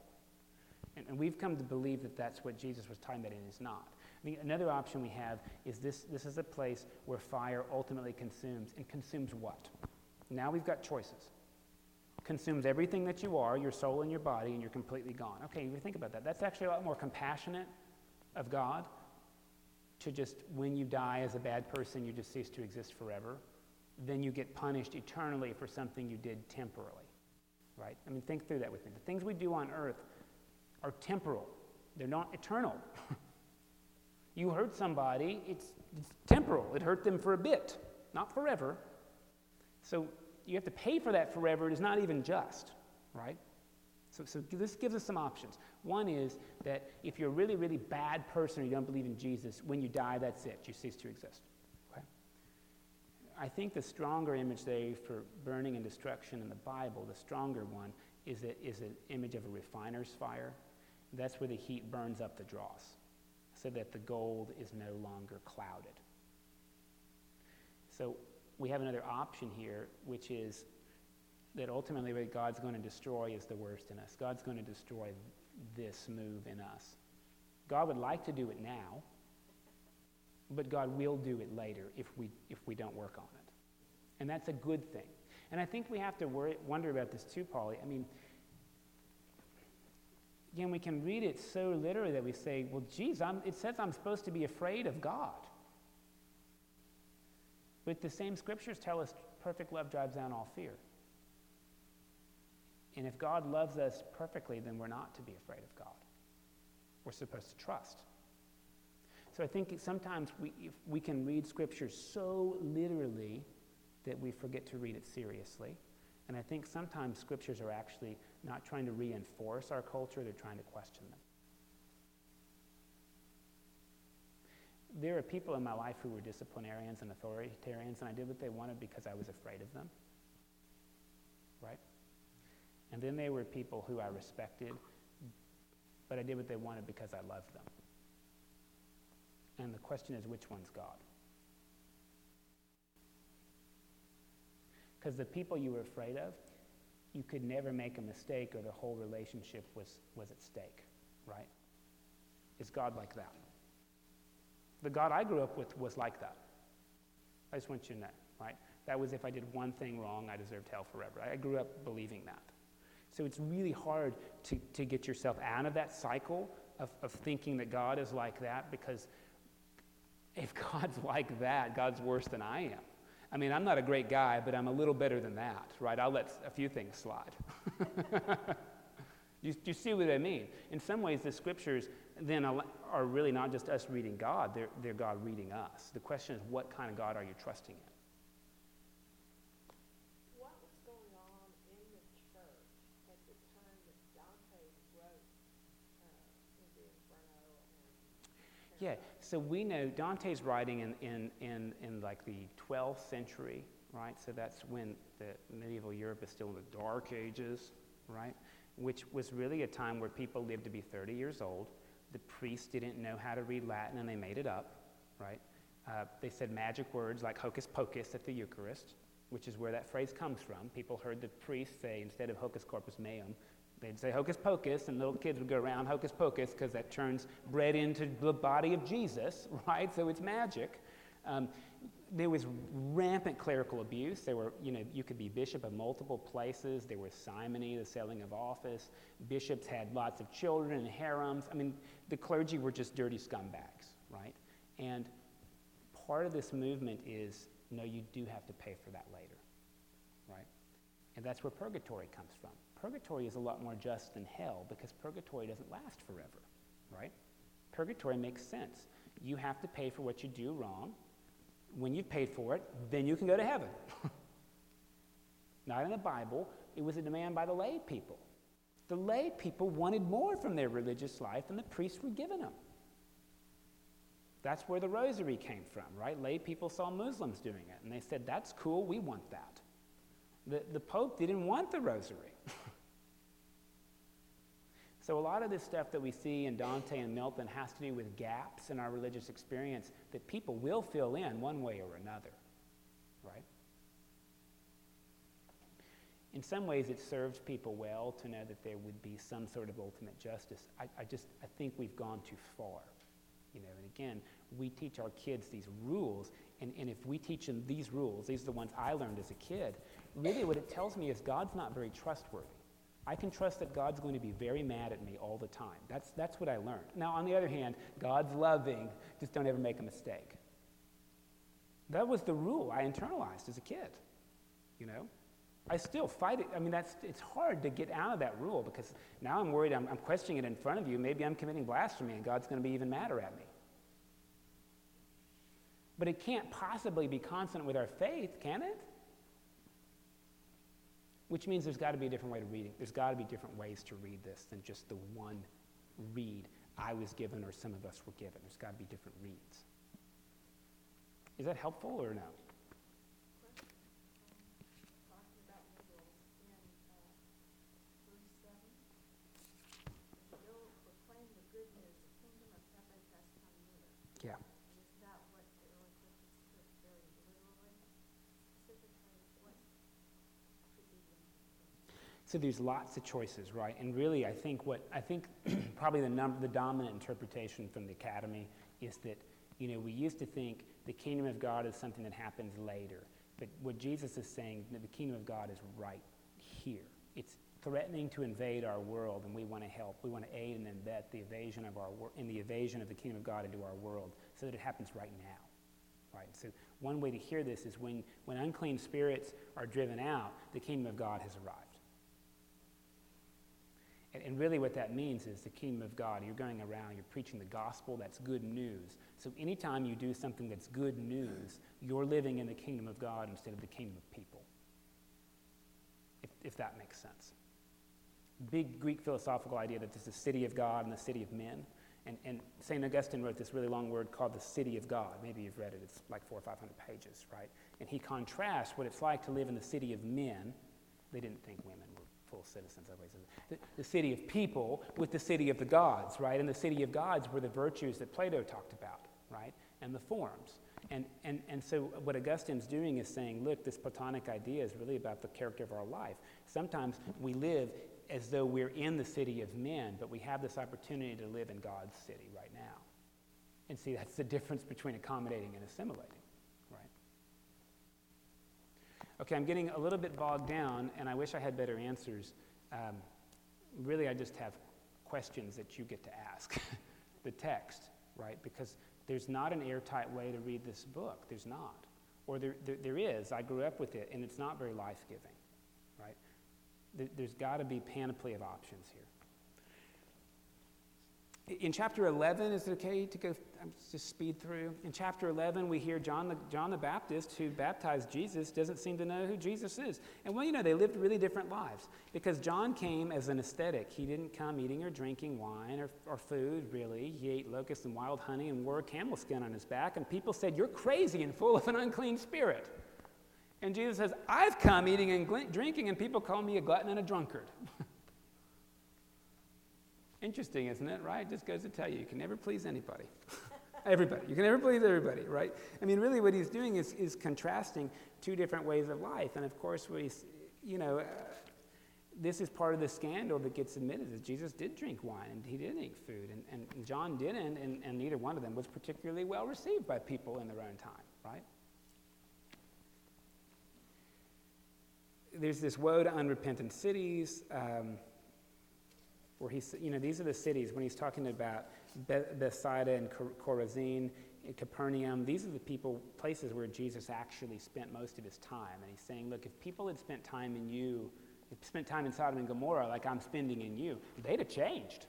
And we've come to believe that that's what Jesus was talking about, and it's not. I mean, another option we have is this is a place where fire ultimately consumes. And consumes what? Now we've got choices. Consumes everything that you are, your soul and your body, and you're completely gone. Okay, you think about that. That's actually a lot more compassionate of God to just, when you die as a bad person, you just cease to exist forever. Then you get punished eternally for something you did temporally, right? I mean, think through that with me. The things we do on earth are temporal. They're not eternal. You hurt somebody, it's temporal. It hurt them for a bit, not forever. So you have to pay for that forever. It is not even just, right? So this gives us some options. One is that if you're a really, really bad person or you don't believe in Jesus, when you die, that's it. You cease to exist. I think the stronger image there for burning and destruction in the Bible, the stronger one, is an image of a refiner's fire. That's where the heat burns up the dross so that the gold is no longer clouded. So we have another option here, which is that ultimately what God's going to destroy is the worst in us. God's going to destroy this move in us. God would like to do it now, but God will do it later if we don't work on it. And that's a good thing. And I think we have to wonder about this too, Polly. I mean, again, we can read it so literally that we say, well, geez, it says I'm supposed to be afraid of God. But the same scriptures tell us perfect love drives down all fear. And if God loves us perfectly, then we're not to be afraid of God. We're supposed to trust. So I think sometimes we can read Scripture so literally that we forget to read it seriously. And I think sometimes Scriptures are actually not trying to reinforce our culture, they're trying to question them. There are people in my life who were disciplinarians and authoritarians, and I did what they wanted because I was afraid of them, right? And then there were people who I respected, but I did what they wanted because I loved them. And the question is, which one's God? Because the people you were afraid of, you could never make a mistake or the whole relationship was at stake, right? Is God like that? The God I grew up with was like that. I just want you to know, right? That was if I did one thing wrong, I deserved hell forever. I grew up believing that. So it's really hard to get yourself out of that cycle of thinking that God is like that, because if God's like that, God's worse than I am. I mean, I'm not a great guy, but I'm a little better than that, right? I'll let a few things slide. You see what I mean? In some ways, the scriptures then are really not just us reading God, they're God reading us. The question is, what kind of God are you trusting in? Yeah, so we know Dante's writing in like the 12th century, right? So that's when the medieval Europe is still in the Dark Ages, right? Which was really a time where people lived to be 30 years old. The priests didn't know how to read Latin and they made it up, right? They said magic words like hocus pocus at the Eucharist, which is where that phrase comes from. People heard the priest say, instead of hocus corpus meum, they'd say hocus pocus, and little kids would go around hocus pocus because that turns bread into the body of Jesus, right? So it's magic. There was rampant clerical abuse. There were, you could be bishop of multiple places. There was simony, the selling of office. Bishops had lots of children and harems. I mean, the clergy were just dirty scumbags, right? And part of this movement is, no, you do have to pay for that later, right? And that's where purgatory comes from. Purgatory is a lot more just than hell because purgatory doesn't last forever, right? Purgatory makes sense. You have to pay for what you do wrong. When you've paid for it, then you can go to heaven. Not in the Bible. It was a demand by the lay people. The lay people wanted more from their religious life than the priests were giving them. That's where the rosary came from, right? Lay people saw Muslims doing it, and they said, that's cool, we want that. The Pope didn't want the rosary. So a lot of this stuff that we see in Dante and Milton has to do with gaps in our religious experience that people will fill in one way or another, right? In some ways it serves people well to know that there would be some sort of ultimate justice. I think we've gone too far. you know. And again, we teach our kids these rules, and if we teach them these rules, these are the ones I learned as a kid, really what it tells me is God's not very trustworthy. I can trust that God's going to be very mad at me all the time. That's what I learned. Now, on the other hand, God's loving, just don't ever make a mistake. That was the rule I internalized as a kid, you know. I still fight it. I mean, it's hard to get out of that rule because now I'm worried I'm questioning it in front of you. Maybe I'm committing blasphemy and God's going to be even madder at me. But it can't possibly be consonant with our faith, can it? Which means there's got to be a different way to read it. There's got to be different ways to read this than just the one read I was given or some of us were given. There's got to be different reads. Is that helpful or no? So there's lots of choices, right? And really, I think probably the dominant interpretation from the academy is that, you know, we used to think the kingdom of God is something that happens later, but what Jesus is saying, that the kingdom of God is right here. It's threatening to invade our world, and we want to help. We want to aid and embed the evasion of the kingdom of God into our world, so that it happens right now. Right. So one way to hear this is when unclean spirits are driven out, the kingdom of God has arrived. And really what that means is the kingdom of God, you're going around, you're preaching the gospel, that's good news. So anytime you do something that's good news, you're living in the kingdom of God instead of the kingdom of people, if that makes sense. Big Greek philosophical idea that there's the city of God and the city of men. And St. Augustine wrote this really long word called the city of God. Maybe you've read it. It's like 400 or 500 pages, right? And he contrasts what it's like to live in the city of men. They didn't think women were full citizens, the city of people with the city of the gods, right? And the city of gods were the virtues that Plato talked about, right? And the forms. And so what Augustine's doing is saying, look, this Platonic idea is really about the character of our life. Sometimes we live as though we're in the city of men, but we have this opportunity to live in God's city right now. And see, that's the difference between accommodating and assimilating. Okay, I'm getting a little bit bogged down, and I wish I had better answers. Really, I just have questions that you get to ask the text, right? Because there's not an airtight way to read this book. There's not. Or there is. I grew up with it, and it's not very life-giving, right? There's got to be panoply of options here. In chapter 11, is it okay to go just speed through? In chapter 11, we hear John the Baptist, who baptized Jesus, doesn't seem to know who Jesus is. And well, you know, they lived really different lives because John came as an ascetic. He didn't come eating or drinking wine or food, really. He ate locusts and wild honey and wore a camel skin on his back. And people said, "You're crazy and full of an unclean spirit." And Jesus says, "I've come eating and drinking, and people call me a glutton and a drunkard." Interesting, isn't it, right? Just goes to tell you can never please anybody. Everybody. You can never please everybody, right? I mean, really what he's doing is contrasting two different ways of life. And of course, this is part of the scandal that gets admitted, that Jesus did drink wine and he did eat food, and John didn't, and neither one of them was particularly well received by people in their own time, right? There's this woe to unrepentant cities, where he's, you know, these are the cities when he's talking about Bethsaida and Chorazin and Capernaum. These are the places where Jesus actually spent most of his time. And he's saying, look, if people had spent time in you, spent time in Sodom and Gomorrah like I'm spending in you, they'd have changed.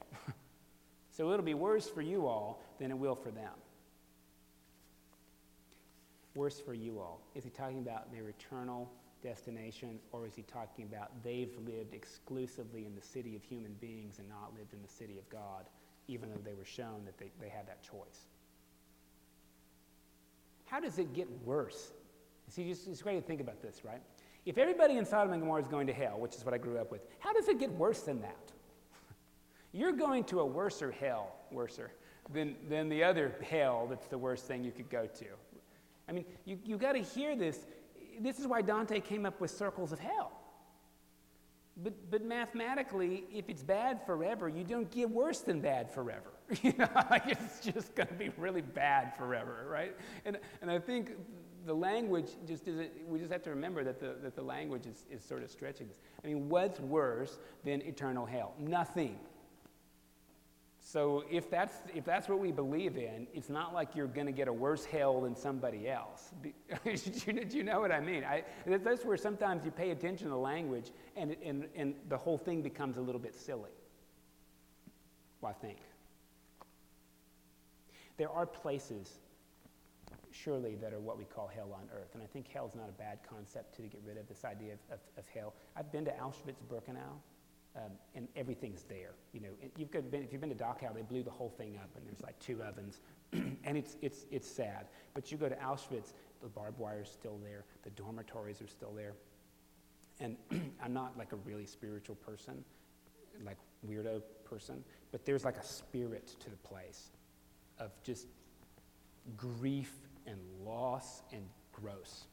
So it'll be worse for you all than it will for them. Worse for you all. Is he talking about their eternal destination, or is he talking about they've lived exclusively in the city of human beings and not lived in the city of God, even though they were shown that they had that choice? How does it get worse? See, it's great to think about this, right? If everybody in Sodom and Gomorrah is going to hell, which is what I grew up with, how does it get worse than that? You're going to a worser hell, worser, than the other hell that's the worst thing you could go to. I mean, you got to hear this. This is why Dante came up with circles of hell. But mathematically, if it's bad forever, you don't get worse than bad forever. You know, like it's just going to be really bad forever, right? And I think the language just isn't. We just have to remember that the language is sort of stretching this. I mean, what's worse than eternal hell? Nothing. So if that's what we believe in, it's not like you're going to get a worse hell than somebody else. Do you know what I mean? That's where sometimes you pay attention to language, and the whole thing becomes a little bit silly. Well, I think. There are places, surely, that are what we call hell on earth. And I think hell's not a bad concept, too, to get rid of this idea of hell. I've been to Auschwitz-Birkenau, and everything's there. You know, if you've been to Dachau, they blew the whole thing up, and there's like 2 ovens. And it's sad. But you go to Auschwitz, the barbed wire's still there. The dormitories are still there. And I'm not like a really spiritual person, like weirdo person, but there's like a spirit to the place of just grief and loss and gross.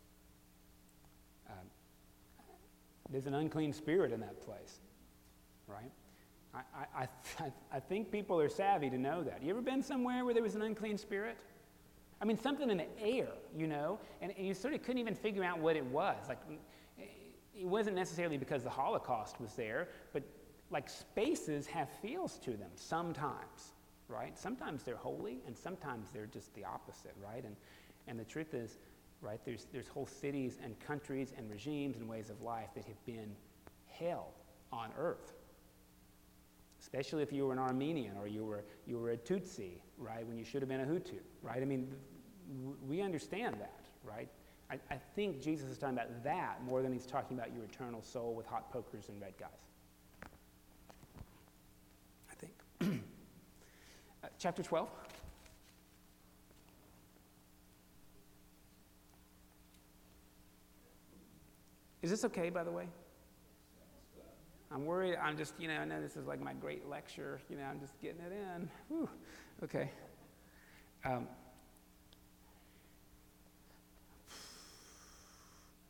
There's an unclean spirit in that place, right? I think people are savvy to know that. You ever been somewhere where there was an unclean spirit? I mean, something in the air, you know, and you sort of couldn't even figure out what it was. Like, it wasn't necessarily because the Holocaust was there, but like spaces have feels to them sometimes. Right? Sometimes they're holy, and sometimes they're just the opposite, right? And the truth is, right, there's whole cities and countries and regimes and ways of life that have been hell on earth. Especially if you were an Armenian or you were a Tutsi, right, when you should have been a Hutu, right? I mean, we understand that, right? I think Jesus is talking about that more than he's talking about your eternal soul with hot pokers and red guys. Chapter 12. Is this okay, by the way? I'm worried. I'm just, you know, I know this is like my great lecture. You know, I'm just getting it in. Whew. Okay.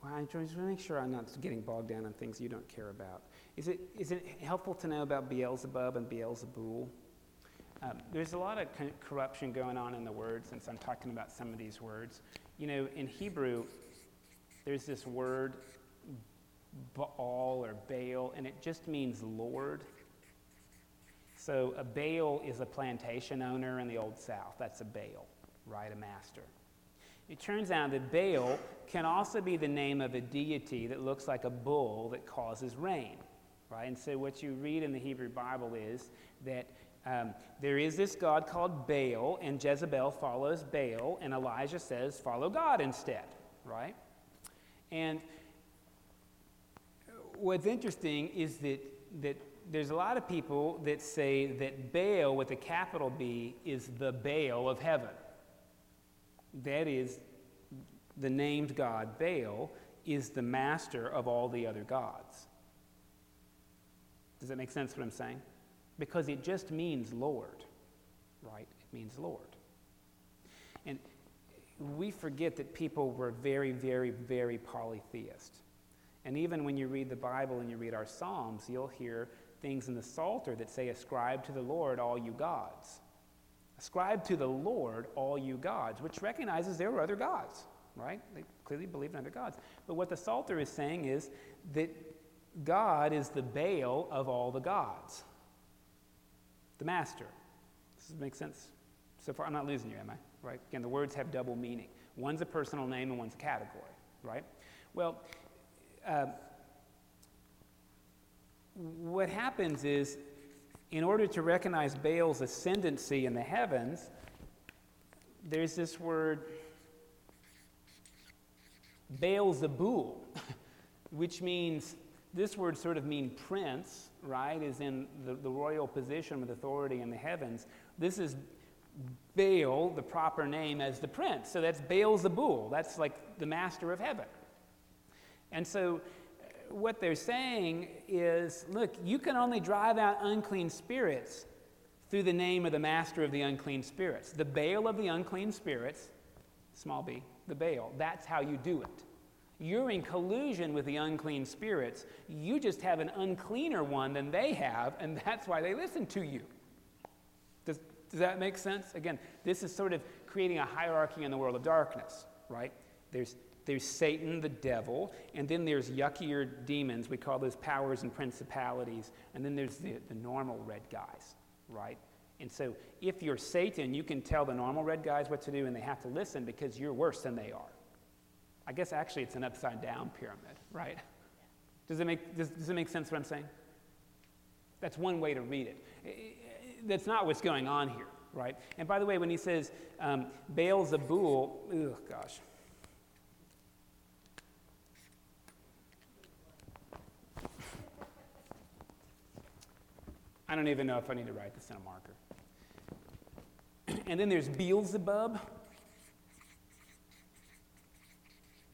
Well, I just want to make sure I'm not getting bogged down on things you don't care about. Is it helpful to know about Beelzebub and Beelzebul? There's a lot of corruption going on in the words, since I'm talking about some of these words. You know, in Hebrew, there's this word Baal or Baal, and it just means Lord. So a Baal is a plantation owner in the Old South. That's a Baal, right? A master. It turns out that Baal can also be the name of a deity that looks like a bull that causes rain, right? And so what you read in the Hebrew Bible is that there is this god called Baal, and Jezebel follows Baal, and Elijah says, follow God instead, right? And what's interesting is that there's a lot of people that say that Baal, with a capital B, is the Baal of heaven. That is, the named god Baal is the master of all the other gods. Does that make sense what I'm saying? Because it just means Lord, right? It means Lord. And we forget that people were very, very, very polytheist. And even when you read the Bible and you read our Psalms, you'll hear things in the Psalter that say, ascribe to the Lord all you gods. Ascribe to the Lord all you gods, which recognizes there were other gods, right? They clearly believed in other gods. But what the Psalter is saying is that God is the Baal of all the gods. The master. Does this make sense? So far, I'm not losing you, am I? Right? Again, the words have double meaning. One's a personal name and one's a category, right? Well, what happens is, in order to recognize Baal's ascendancy in the heavens, there's this word, Beelzebul, which means, this word sort of means prince, right, is in the royal position with authority in the heavens. This is Baal, the proper name, as the prince. So that's Beelzebul. That's like the master of heaven. And so what they're saying is, look, you can only drive out unclean spirits through the name of the master of the unclean spirits. The Baal of the unclean spirits, small b, the Baal, that's how you do it. You're in collusion with the unclean spirits. You just have an uncleaner one than they have, and that's why they listen to you. Does Does that make sense? Again, this is sort of creating a hierarchy in the world of darkness, right? There's Satan, the devil, and then there's yuckier demons. We call those powers and principalities. And then there's the normal red guys, right? And so if you're Satan, you can tell the normal red guys what to do, and they have to listen because you're worse than they are. I guess actually it's an upside-down pyramid, right? Does it make sense what I'm saying? That's one way to read it. That's not what's going on here, right? And by the way, when he says Beelzebub, oh gosh. I don't even know if I need to write this in a marker. And then there's Beelzebub.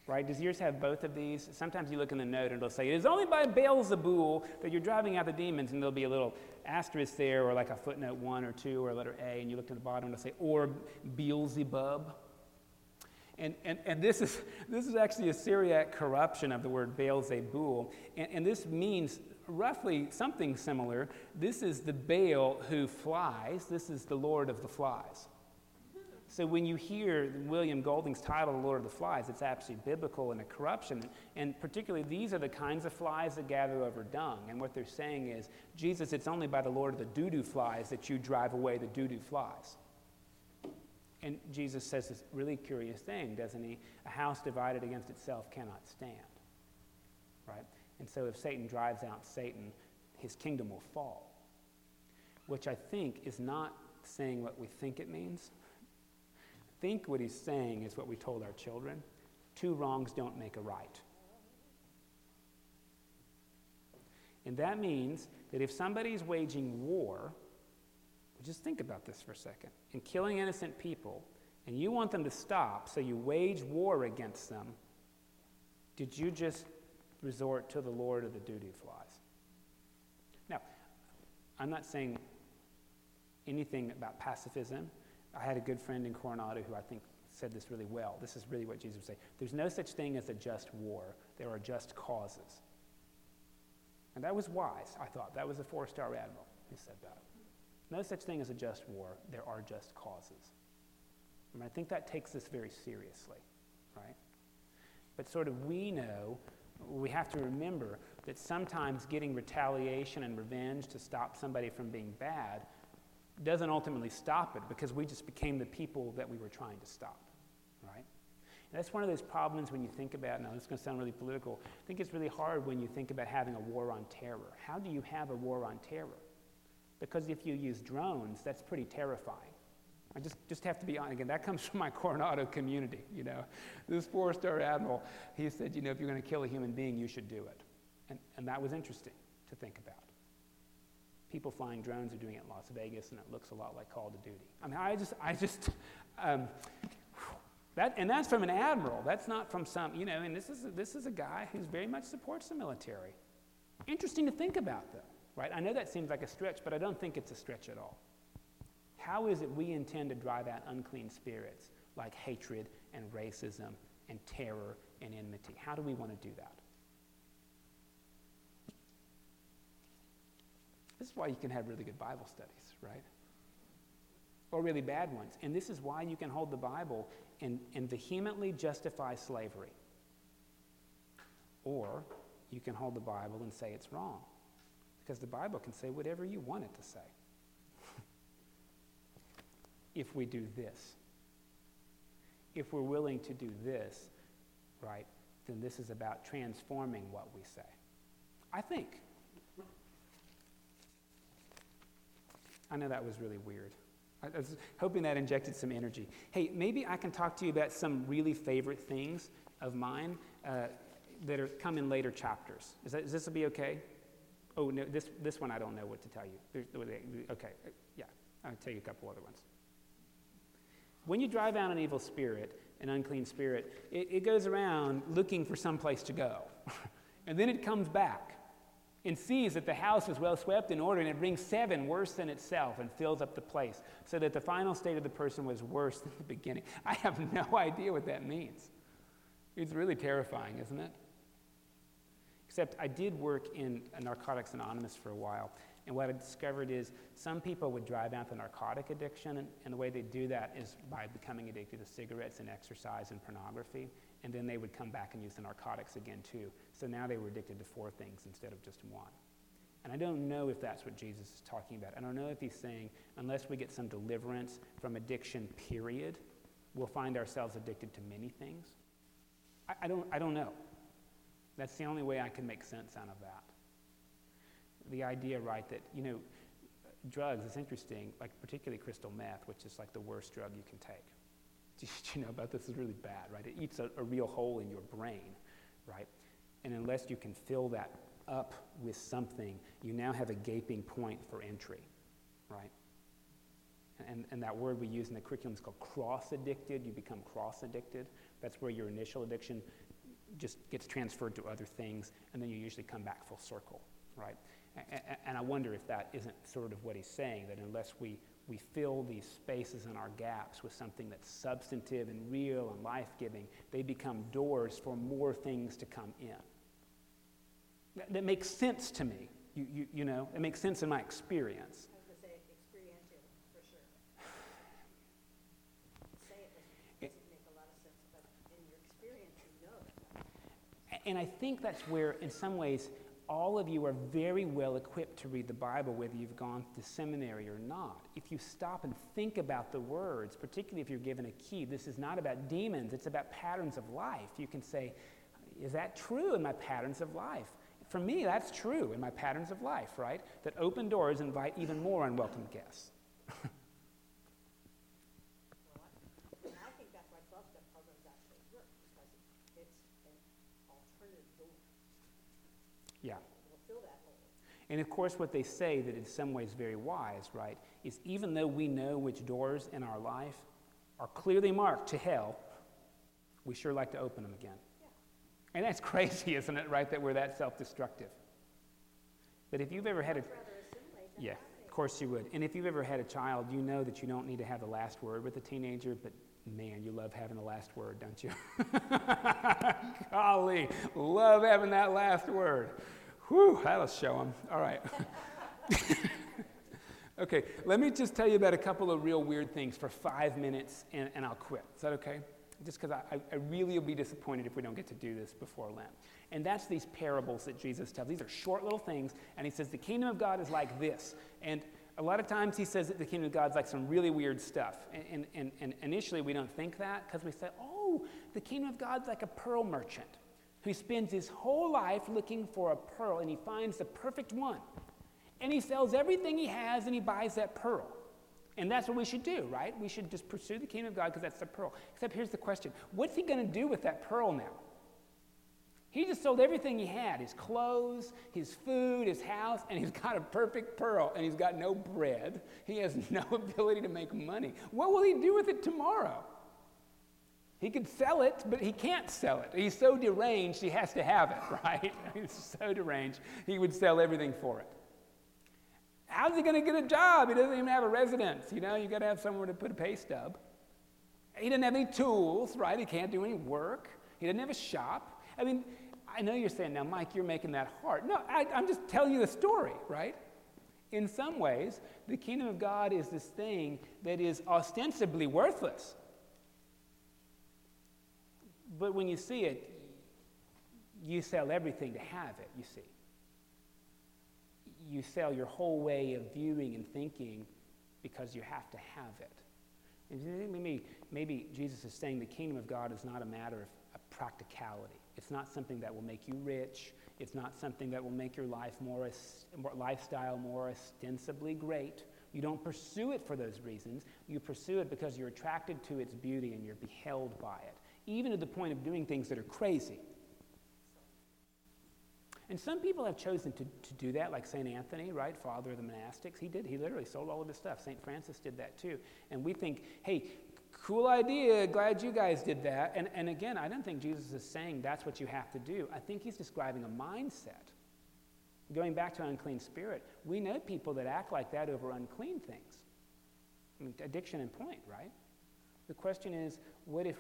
Right? Does yours have both of these? Sometimes you look in the note and it'll say, it is only by Beelzebul that you're driving out the demons, and there'll be a little asterisk there or like a footnote 1 or 2 or a letter A, and you look to the bottom and it'll say, or Beelzebub. And this is actually a Syriac corruption of the word Beelzebul, and this means roughly something similar. This is the Baal who flies. This is the Lord of the Flies. So when you hear William Golding's title, The Lord of the Flies, it's actually biblical and a corruption. And particularly these are the kinds of flies that gather over dung. And what they're saying is, Jesus, it's only by the Lord of the doo-doo flies that you drive away the doo-doo flies. And Jesus says this really curious thing, doesn't he? A house divided against itself cannot stand. Right? And so if Satan drives out Satan, his kingdom will fall. Which I think is not saying what we think it means. I think what he's saying is what we told our children. 2 wrongs don't make a right. And that means that if somebody's waging war, just think about this for a second, and killing innocent people, and you want them to stop, so you wage war against them, did you just resort to the Lord of the doo-doo flies? Now, I'm not saying anything about pacifism. I had a good friend in Coronado who I think said this really well. This is really what Jesus would say. There's no such thing as a just war. There are just causes. And that was wise, I thought. That was a 4-star admiral who said that. No such thing as a just war. There are just causes. I mean, I think that takes this very seriously, right? But sort of we have to remember that sometimes getting retaliation and revenge to stop somebody from being bad doesn't ultimately stop it, because we just became the people that we were trying to stop, right? And that's one of those problems when you think about, now this is going to sound really political, I think it's really hard when you think about having a war on terror. How do you have a war on terror? Because if you use drones, that's pretty terrifying. I just have to be honest. Again, that comes from my Coronado community, you know. This 4-star admiral, he said, you know, if you're going to kill a human being, you should do it. And that was interesting to think about. People flying drones are doing it in Las Vegas, and it looks a lot like Call of Duty. I mean, and that's from an admiral. That's not from some, you know. And this is a guy who very much supports the military. Interesting to think about, though, right? I know that seems like a stretch, but I don't think it's a stretch at all. How is it we intend to drive out unclean spirits like hatred and racism and terror and enmity? How do we want to do that? This is why you can have really good Bible studies, right? Or really bad ones. And this is why you can hold the Bible and vehemently justify slavery. Or you can hold the Bible and say it's wrong. Because the Bible can say whatever you want it to say. If we do this. If we're willing to do this, right, then this is about transforming what we say. I think. I know that was really weird. I was hoping that injected some energy. Hey, maybe I can talk to you about some really favorite things of mine that come in later chapters. Is this will be okay? Oh, no, this one I don't know what to tell you. Okay, yeah, I'll tell you a couple other ones. When you drive out an evil spirit, an unclean spirit, it goes around looking for some place to go. And then it comes back and sees that the house is well swept and ordered, and it brings 7 worse than itself and fills up the place, so that the final state of the person was worse than the beginning. I have no idea what that means. It's really terrifying, isn't it? Except I did work in Narcotics Anonymous for a while, And what I discovered is some people would drive out the narcotic addiction, and the way they do that is by becoming addicted to cigarettes and exercise and pornography, and then they would come back and use the narcotics again too. So now they were addicted to four things instead of just one. And I don't know if that's what Jesus is talking about. I don't know if he's saying, unless we get some deliverance from addiction, period, we'll find ourselves addicted to many things. I don't know. That's the only way I can make sense out of that. The idea, right, that, you know, drugs is interesting, like particularly crystal meth, which is like the worst drug you can take. Did you know about this? Is really bad, right? It eats a real hole in your brain, right? And unless you can fill that up with something, you now have a gaping point for entry, right? And that word we use in the curriculum is called cross-addicted. You become cross-addicted. That's where your initial addiction just gets transferred to other things, and then you usually come back full circle, right? And I wonder if that isn't sort of what he's saying, that unless we fill these spaces and our gaps with something that's substantive and real and life-giving, they become doors for more things to come in. That makes sense to me, you know? It makes sense in my experience. I was going to say experiential, for sure. Say it doesn't make a lot of sense, but in your experience, you know. And I think that's where, in some ways, all of you are very well equipped to read the Bible, whether you've gone to seminary or not. If you stop and think about the words, particularly if you're given a key, this is not about demons, it's about patterns of life. You can say, is that true in my patterns of life? For me, that's true in my patterns of life, right? That open doors invite even more unwelcome guests. Well, I think that's why 12-step programs actually work, because it's an alternative door. Yeah. We'll fill that hole. And of course, what they say that in some ways very wise, right, is even though we know which doors in our life are clearly marked to hell, we sure like to open them again. And that's crazy, isn't it, right, that we're that self-destructive? But if you've ever had a... Yeah, of course you would. And if you've ever had a child, you know that you don't need to have the last word with a teenager, but man, you love having the last word, don't you? Golly, love having that last word. Whew, that'll show them. All right. Okay, let me just tell you about a couple of real weird things for 5 minutes, and I'll quit. Is that okay? Just because I really will be disappointed if we don't get to do this before Lent. And that's these parables that Jesus tells. These are short little things, and he says the kingdom of God is like this. And a lot of times he says that the kingdom of God is like some really weird stuff. And initially we don't think that, because we say, oh, the kingdom of God's like a pearl merchant who spends his whole life looking for a pearl, and he finds the perfect one. And he sells everything he has, and he buys that pearl. And that's what we should do, right? We should just pursue the kingdom of God because that's the pearl. Except here's the question. What's he going to do with that pearl now? He just sold everything he had, his clothes, his food, his house, and he's got a perfect pearl, and he's got no bread. He has no ability to make money. What will he do with it tomorrow? He could sell it, but he can't sell it. He's so deranged, he has to have it, right? He's so deranged, he would sell everything for it. How's he going to get a job? He doesn't even have a residence. You know, you got to have somewhere to put a pay stub. He doesn't have any tools, right? He can't do any work. He doesn't have a shop. I mean, I know you're saying, now, Mike, you're making that hard. No, I'm just telling you the story, right? In some ways, the kingdom of God is this thing that is ostensibly worthless. But when you see it, you sell everything to have it, you see. You sell your whole way of viewing and thinking because you have to have it. And maybe Jesus is saying the kingdom of God is not a matter of practicality. It's not something that will make you rich. It's not something that will make your life lifestyle more ostensibly great. You don't pursue it for those reasons. You pursue it because you're attracted to its beauty and you're beheld by it, even to the point of doing things that are crazy. And some people have chosen to do that, like St. Anthony, right, father of the monastics. He did. He literally sold all of his stuff. St. Francis did that too. And we think, hey, cool idea, glad you guys did that. And again, I don't think Jesus is saying that's what you have to do. I think he's describing a mindset. Going back to unclean spirit, we know people that act like that over unclean things. I mean, addiction and point, right? The question is, what if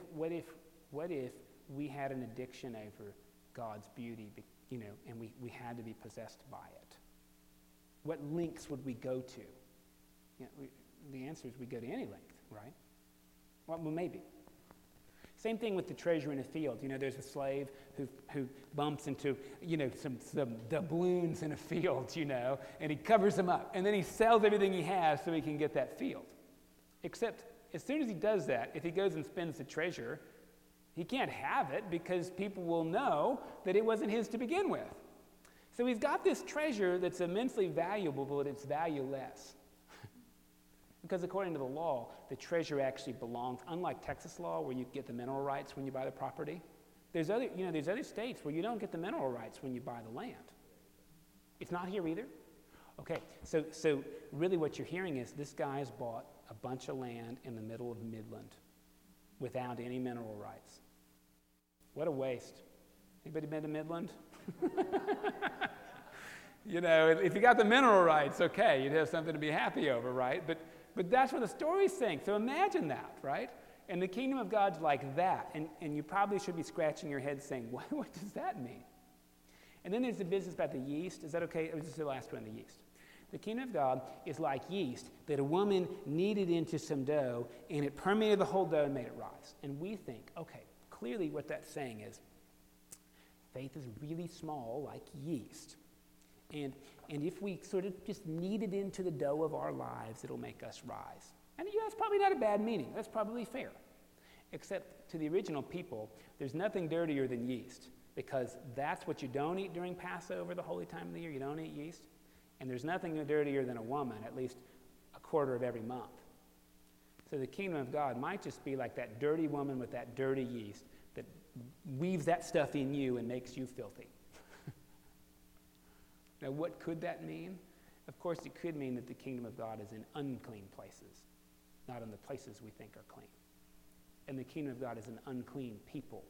we had an addiction over God's beauty, you know, and we had to be possessed by it. what lengths would we go to? You know, the answer is we go to any length, right? Well, maybe. Same thing with the treasure in a field. You know, there's a slave who bumps into, you know, some doubloons in a field, you know, and he covers them up. And then he sells everything he has so he can get that field. Except as soon as he does that, if he goes and spends the treasure, he can't have it because people will know that it wasn't his to begin with. So he's got this treasure that's immensely valuable, but it's valueless. Because according to the law, the treasure actually belongs, unlike Texas law where you get the mineral rights when you buy the property, there's other states where you don't get the mineral rights when you buy the land. It's not here either. Okay, so really what you're hearing is this guy's bought a bunch of land in the middle of Midland without any mineral rights. What a waste. Anybody been to Midland? You know, if you got the mineral rights, okay, you'd have something to be happy over, right? But that's what the story's saying. So imagine that, right? And the kingdom of God's like that. And you probably should be scratching your head saying, what does that mean? And then there's the business about the yeast. Is that okay? This is the last one, the yeast. The kingdom of God is like yeast that a woman kneaded into some dough, and it permeated the whole dough and made it rise. And we think, okay, clearly what that's saying is faith is really small like yeast. And if we sort of just knead it into the dough of our lives, it'll make us rise. And you know, that's probably not a bad meaning. That's probably fair. Except to the original people, there's nothing dirtier than yeast, because that's what you don't eat during Passover, the holy time of the year. You don't eat yeast. And there's nothing dirtier than a woman, at least a quarter of every month. So the kingdom of God might just be like that dirty woman with that dirty yeast that weaves that stuff in you and makes you filthy. Now, what could that mean? Of course, it could mean that the kingdom of God is in unclean places, not in the places we think are clean. And the kingdom of God is in unclean people,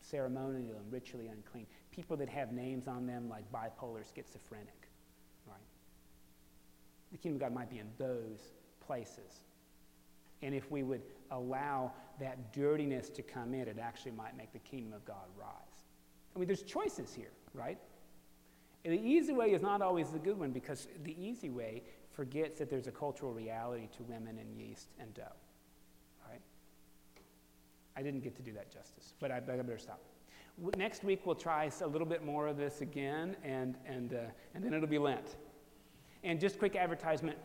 ceremonial and ritually unclean, people that have names on them like bipolar, schizophrenic, right? The kingdom of God might be in those places. And if we would allow that dirtiness to come in, it actually might make the kingdom of God rise. I mean, there's choices here, right? And the easy way is not always the good one, because the easy way forgets that there's a cultural reality to women and yeast and dough. All right? I didn't get to do that justice, but I better stop. Next week we'll try a little bit more of this again, and then it'll be Lent. And just quick advertisement,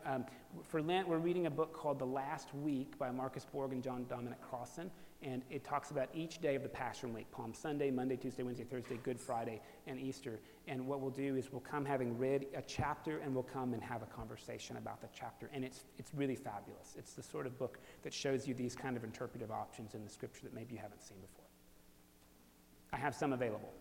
for Lent we're reading a book called The Last Week by Marcus Borg and John Dominic Crossan, and it talks about each day of the Passion Week, Palm Sunday, Monday, Tuesday, Wednesday, Thursday, Good Friday, and Easter. And what we'll do is we'll come having read a chapter, and we'll come and have a conversation about the chapter, and it's really fabulous. It's the sort of book that shows you these kind of interpretive options in the scripture that maybe you haven't seen before. I have some available.